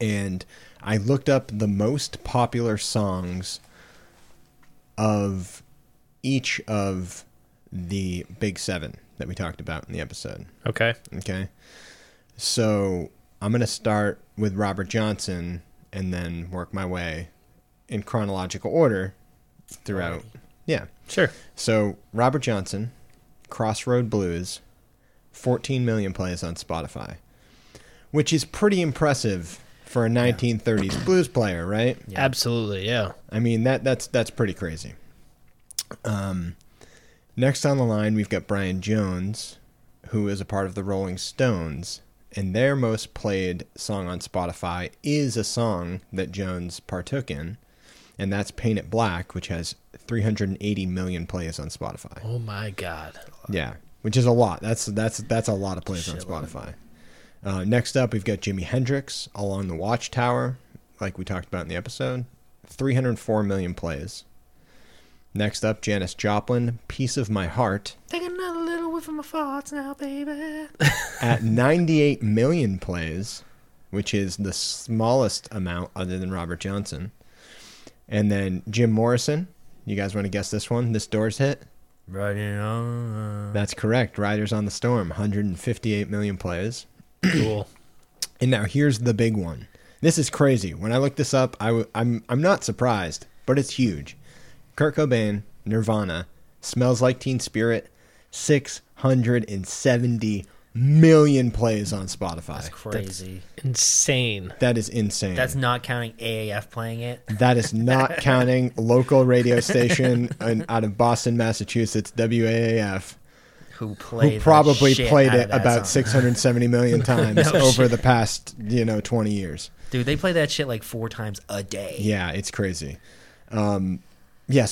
and I looked up the most popular songs of each of the big 7 that we talked about in the episode. Okay. Okay. So... I'm going to start with Robert Johnson and then work my way in chronological order throughout. Right. Yeah. Sure. So Robert Johnson, Crossroad Blues, 14 million plays on Spotify, which is pretty impressive for a 1930s blues player, right? Yeah. Absolutely, yeah. I mean, that's pretty crazy. Next on the line, we've got Brian Jones, who is a part of the Rolling Stones. And their most played song on Spotify is a song that Jones partook in, and that's Paint It Black, which has 380 million plays on Spotify. Oh my God. Yeah, which is a lot. That's a lot of plays on Spotify. Next up, we've got Jimi Hendrix, Along the Watchtower, like we talked about in the episode. 304 million plays. Next up, Janis Joplin, Piece of My Heart. Take another little whiff of my farts now, baby. At 98 million plays, which is the smallest amount other than Robert Johnson. And then Jim Morrison. You guys want to guess this one? This Doors hit? Riding on. That's correct. Riders on the Storm, 158 million plays. Cool. And now here's the big one. This is crazy. When I looked this up, I'm not surprised, but it's huge. Kurt Cobain, Nirvana, Smells Like Teen Spirit, 670 million plays on Spotify. That's crazy. That's insane. That is insane. That's not counting AAF playing it. That is not counting local radio station out of Boston, Massachusetts, WAAF. Who probably played it about song. 670 million times the past, 20 years. Dude, they play that shit like 4 times a day. Yeah, it's crazy. So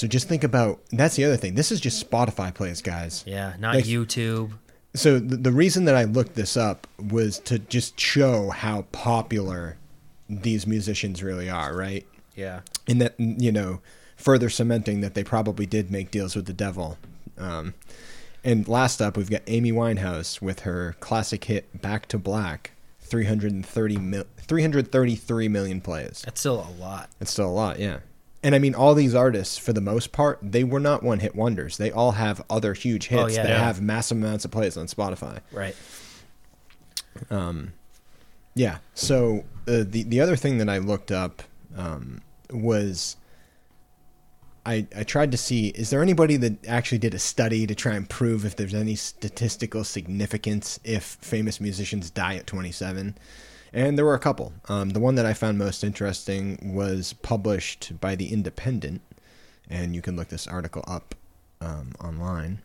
just think about, that's the other thing. This is just Spotify plays, guys. Yeah, not YouTube. So the reason that I looked this up was to just show how popular these musicians really are, right? Yeah. And that, further cementing that they probably did make deals with the devil. And last up, we've got Amy Winehouse with her classic hit Back to Black, 333 million plays. That's still a lot. It's still a lot, yeah. And I mean, all these artists, for the most part, they were not one-hit wonders. They all have other huge hits have massive amounts of plays on Spotify. Right. So the other thing that I looked up was... I tried to see, is there anybody that actually did a study to try and prove if there's any statistical significance if famous musicians die at 27? And there were a couple. The one that I found most interesting was published by The Independent, and you can look this article up online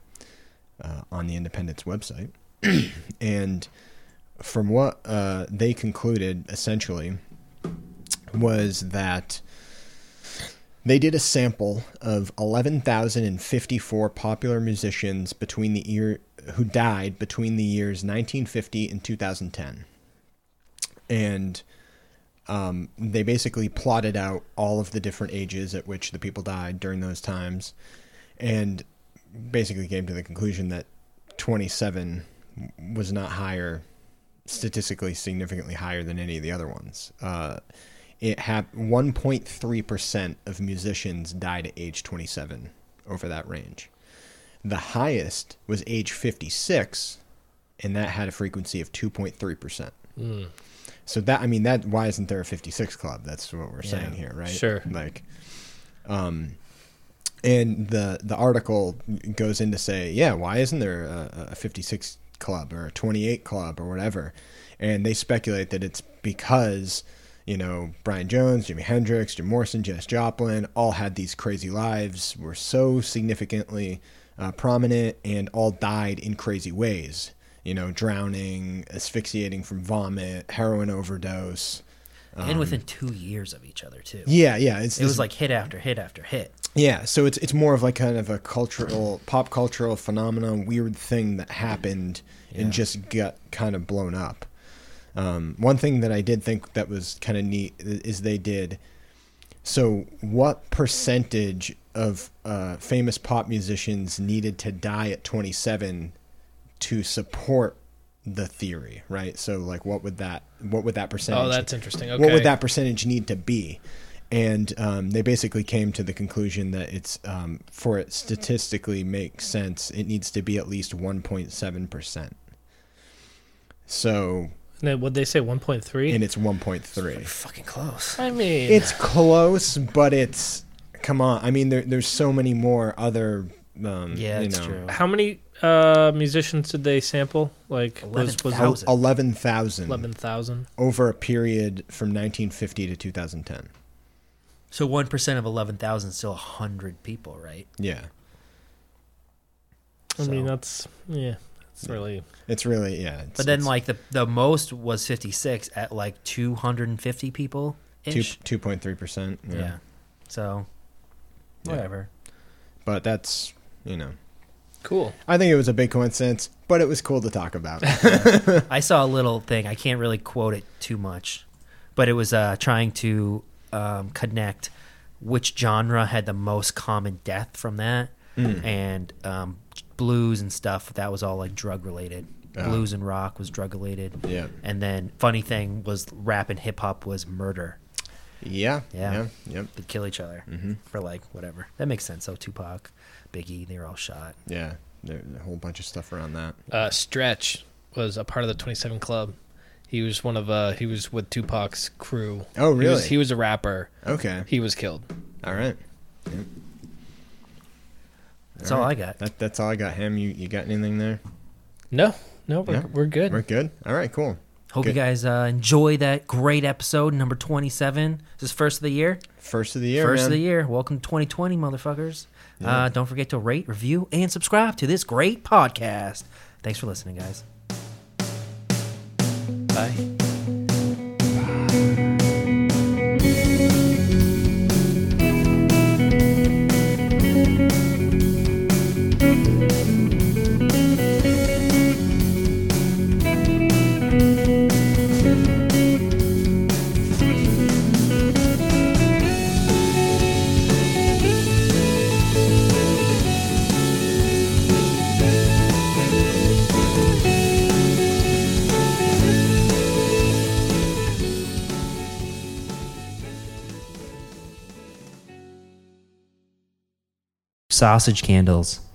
on The Independent's website. And from what they concluded, essentially, was that... They did a sample of 11,054 popular musicians who died between the years 1950 and 2010. And they basically plotted out all of the different ages at which the people died during those times and basically came to the conclusion that 27 was not higher, statistically significantly higher than any of the other ones. It had 1.3% of musicians died at age 27 over that range. The highest was age 56, and that had a frequency of 2.3%. Mm. So that why isn't there a 56 club? That's what we're saying here, right? Sure. And the article goes in to say, why isn't there a 56 club or a 28 club or whatever? And they speculate that it's because... Brian Jones, Jimi Hendrix, Jim Morrison, Janis Joplin, all had these crazy lives, were so significantly prominent, and all died in crazy ways. Drowning, asphyxiating from vomit, heroin overdose. And within 2 years of each other, too. Yeah, yeah. It was like hit after hit after hit. Yeah, so it's more of like kind of a pop cultural phenomenon, weird thing that happened and just got kind of blown up. One thing that I did think that was kind of neat is they did. So what percentage of famous pop musicians needed to die at 27 to support the theory, right? So what would that percentage? Oh, that's interesting. Okay. What would that percentage need to be? And they basically came to the conclusion that it's for it statistically make sense, it needs to be at least 1.7%. So. What'd they say, 1.3? And it's 1.3. Fucking close. I mean... It's close, but it's... Come on. I mean, there's so many more other... that's true. How many musicians did they sample? 11,000. 11,000. Over a period from 1950 to 2010. So 1% of 11,000 is still 100 people, right? Yeah. I mean, that's... Yeah. But then, the most was 56 at 250 people. 2.3%. So, whatever. But that's Cool. I think it was a big coincidence, but it was cool to talk about. I saw a little thing. I can't really quote it too much, but it was trying to connect which genre had the most common death from that. Mm. And blues and stuff, that was all like drug related. Blues and rock was drug related. Yeah. And then funny thing was rap and hip hop was murder. Yeah. Yeah. Yeah. Yep. They'd kill each other for like whatever. That makes sense. So Tupac, Biggie, they were all shot. Yeah. There's a whole bunch of stuff around that. Stretch was a part of the 27 Club. He was one of he was with Tupac's crew. Oh, really? He was a rapper. Okay. He was killed. All right. Yep. That's all right. I got. That's all I got. Ham, you got anything there? No, we're good. We're good. All right, cool. Hope you guys enjoy that great episode, number 27. Is this first of the year? First of the year, First man. Of the year. Welcome to 2020, motherfuckers. Yeah. Don't forget to rate, review, and subscribe to this great podcast. Thanks for listening, guys. Bye. Sausage candles.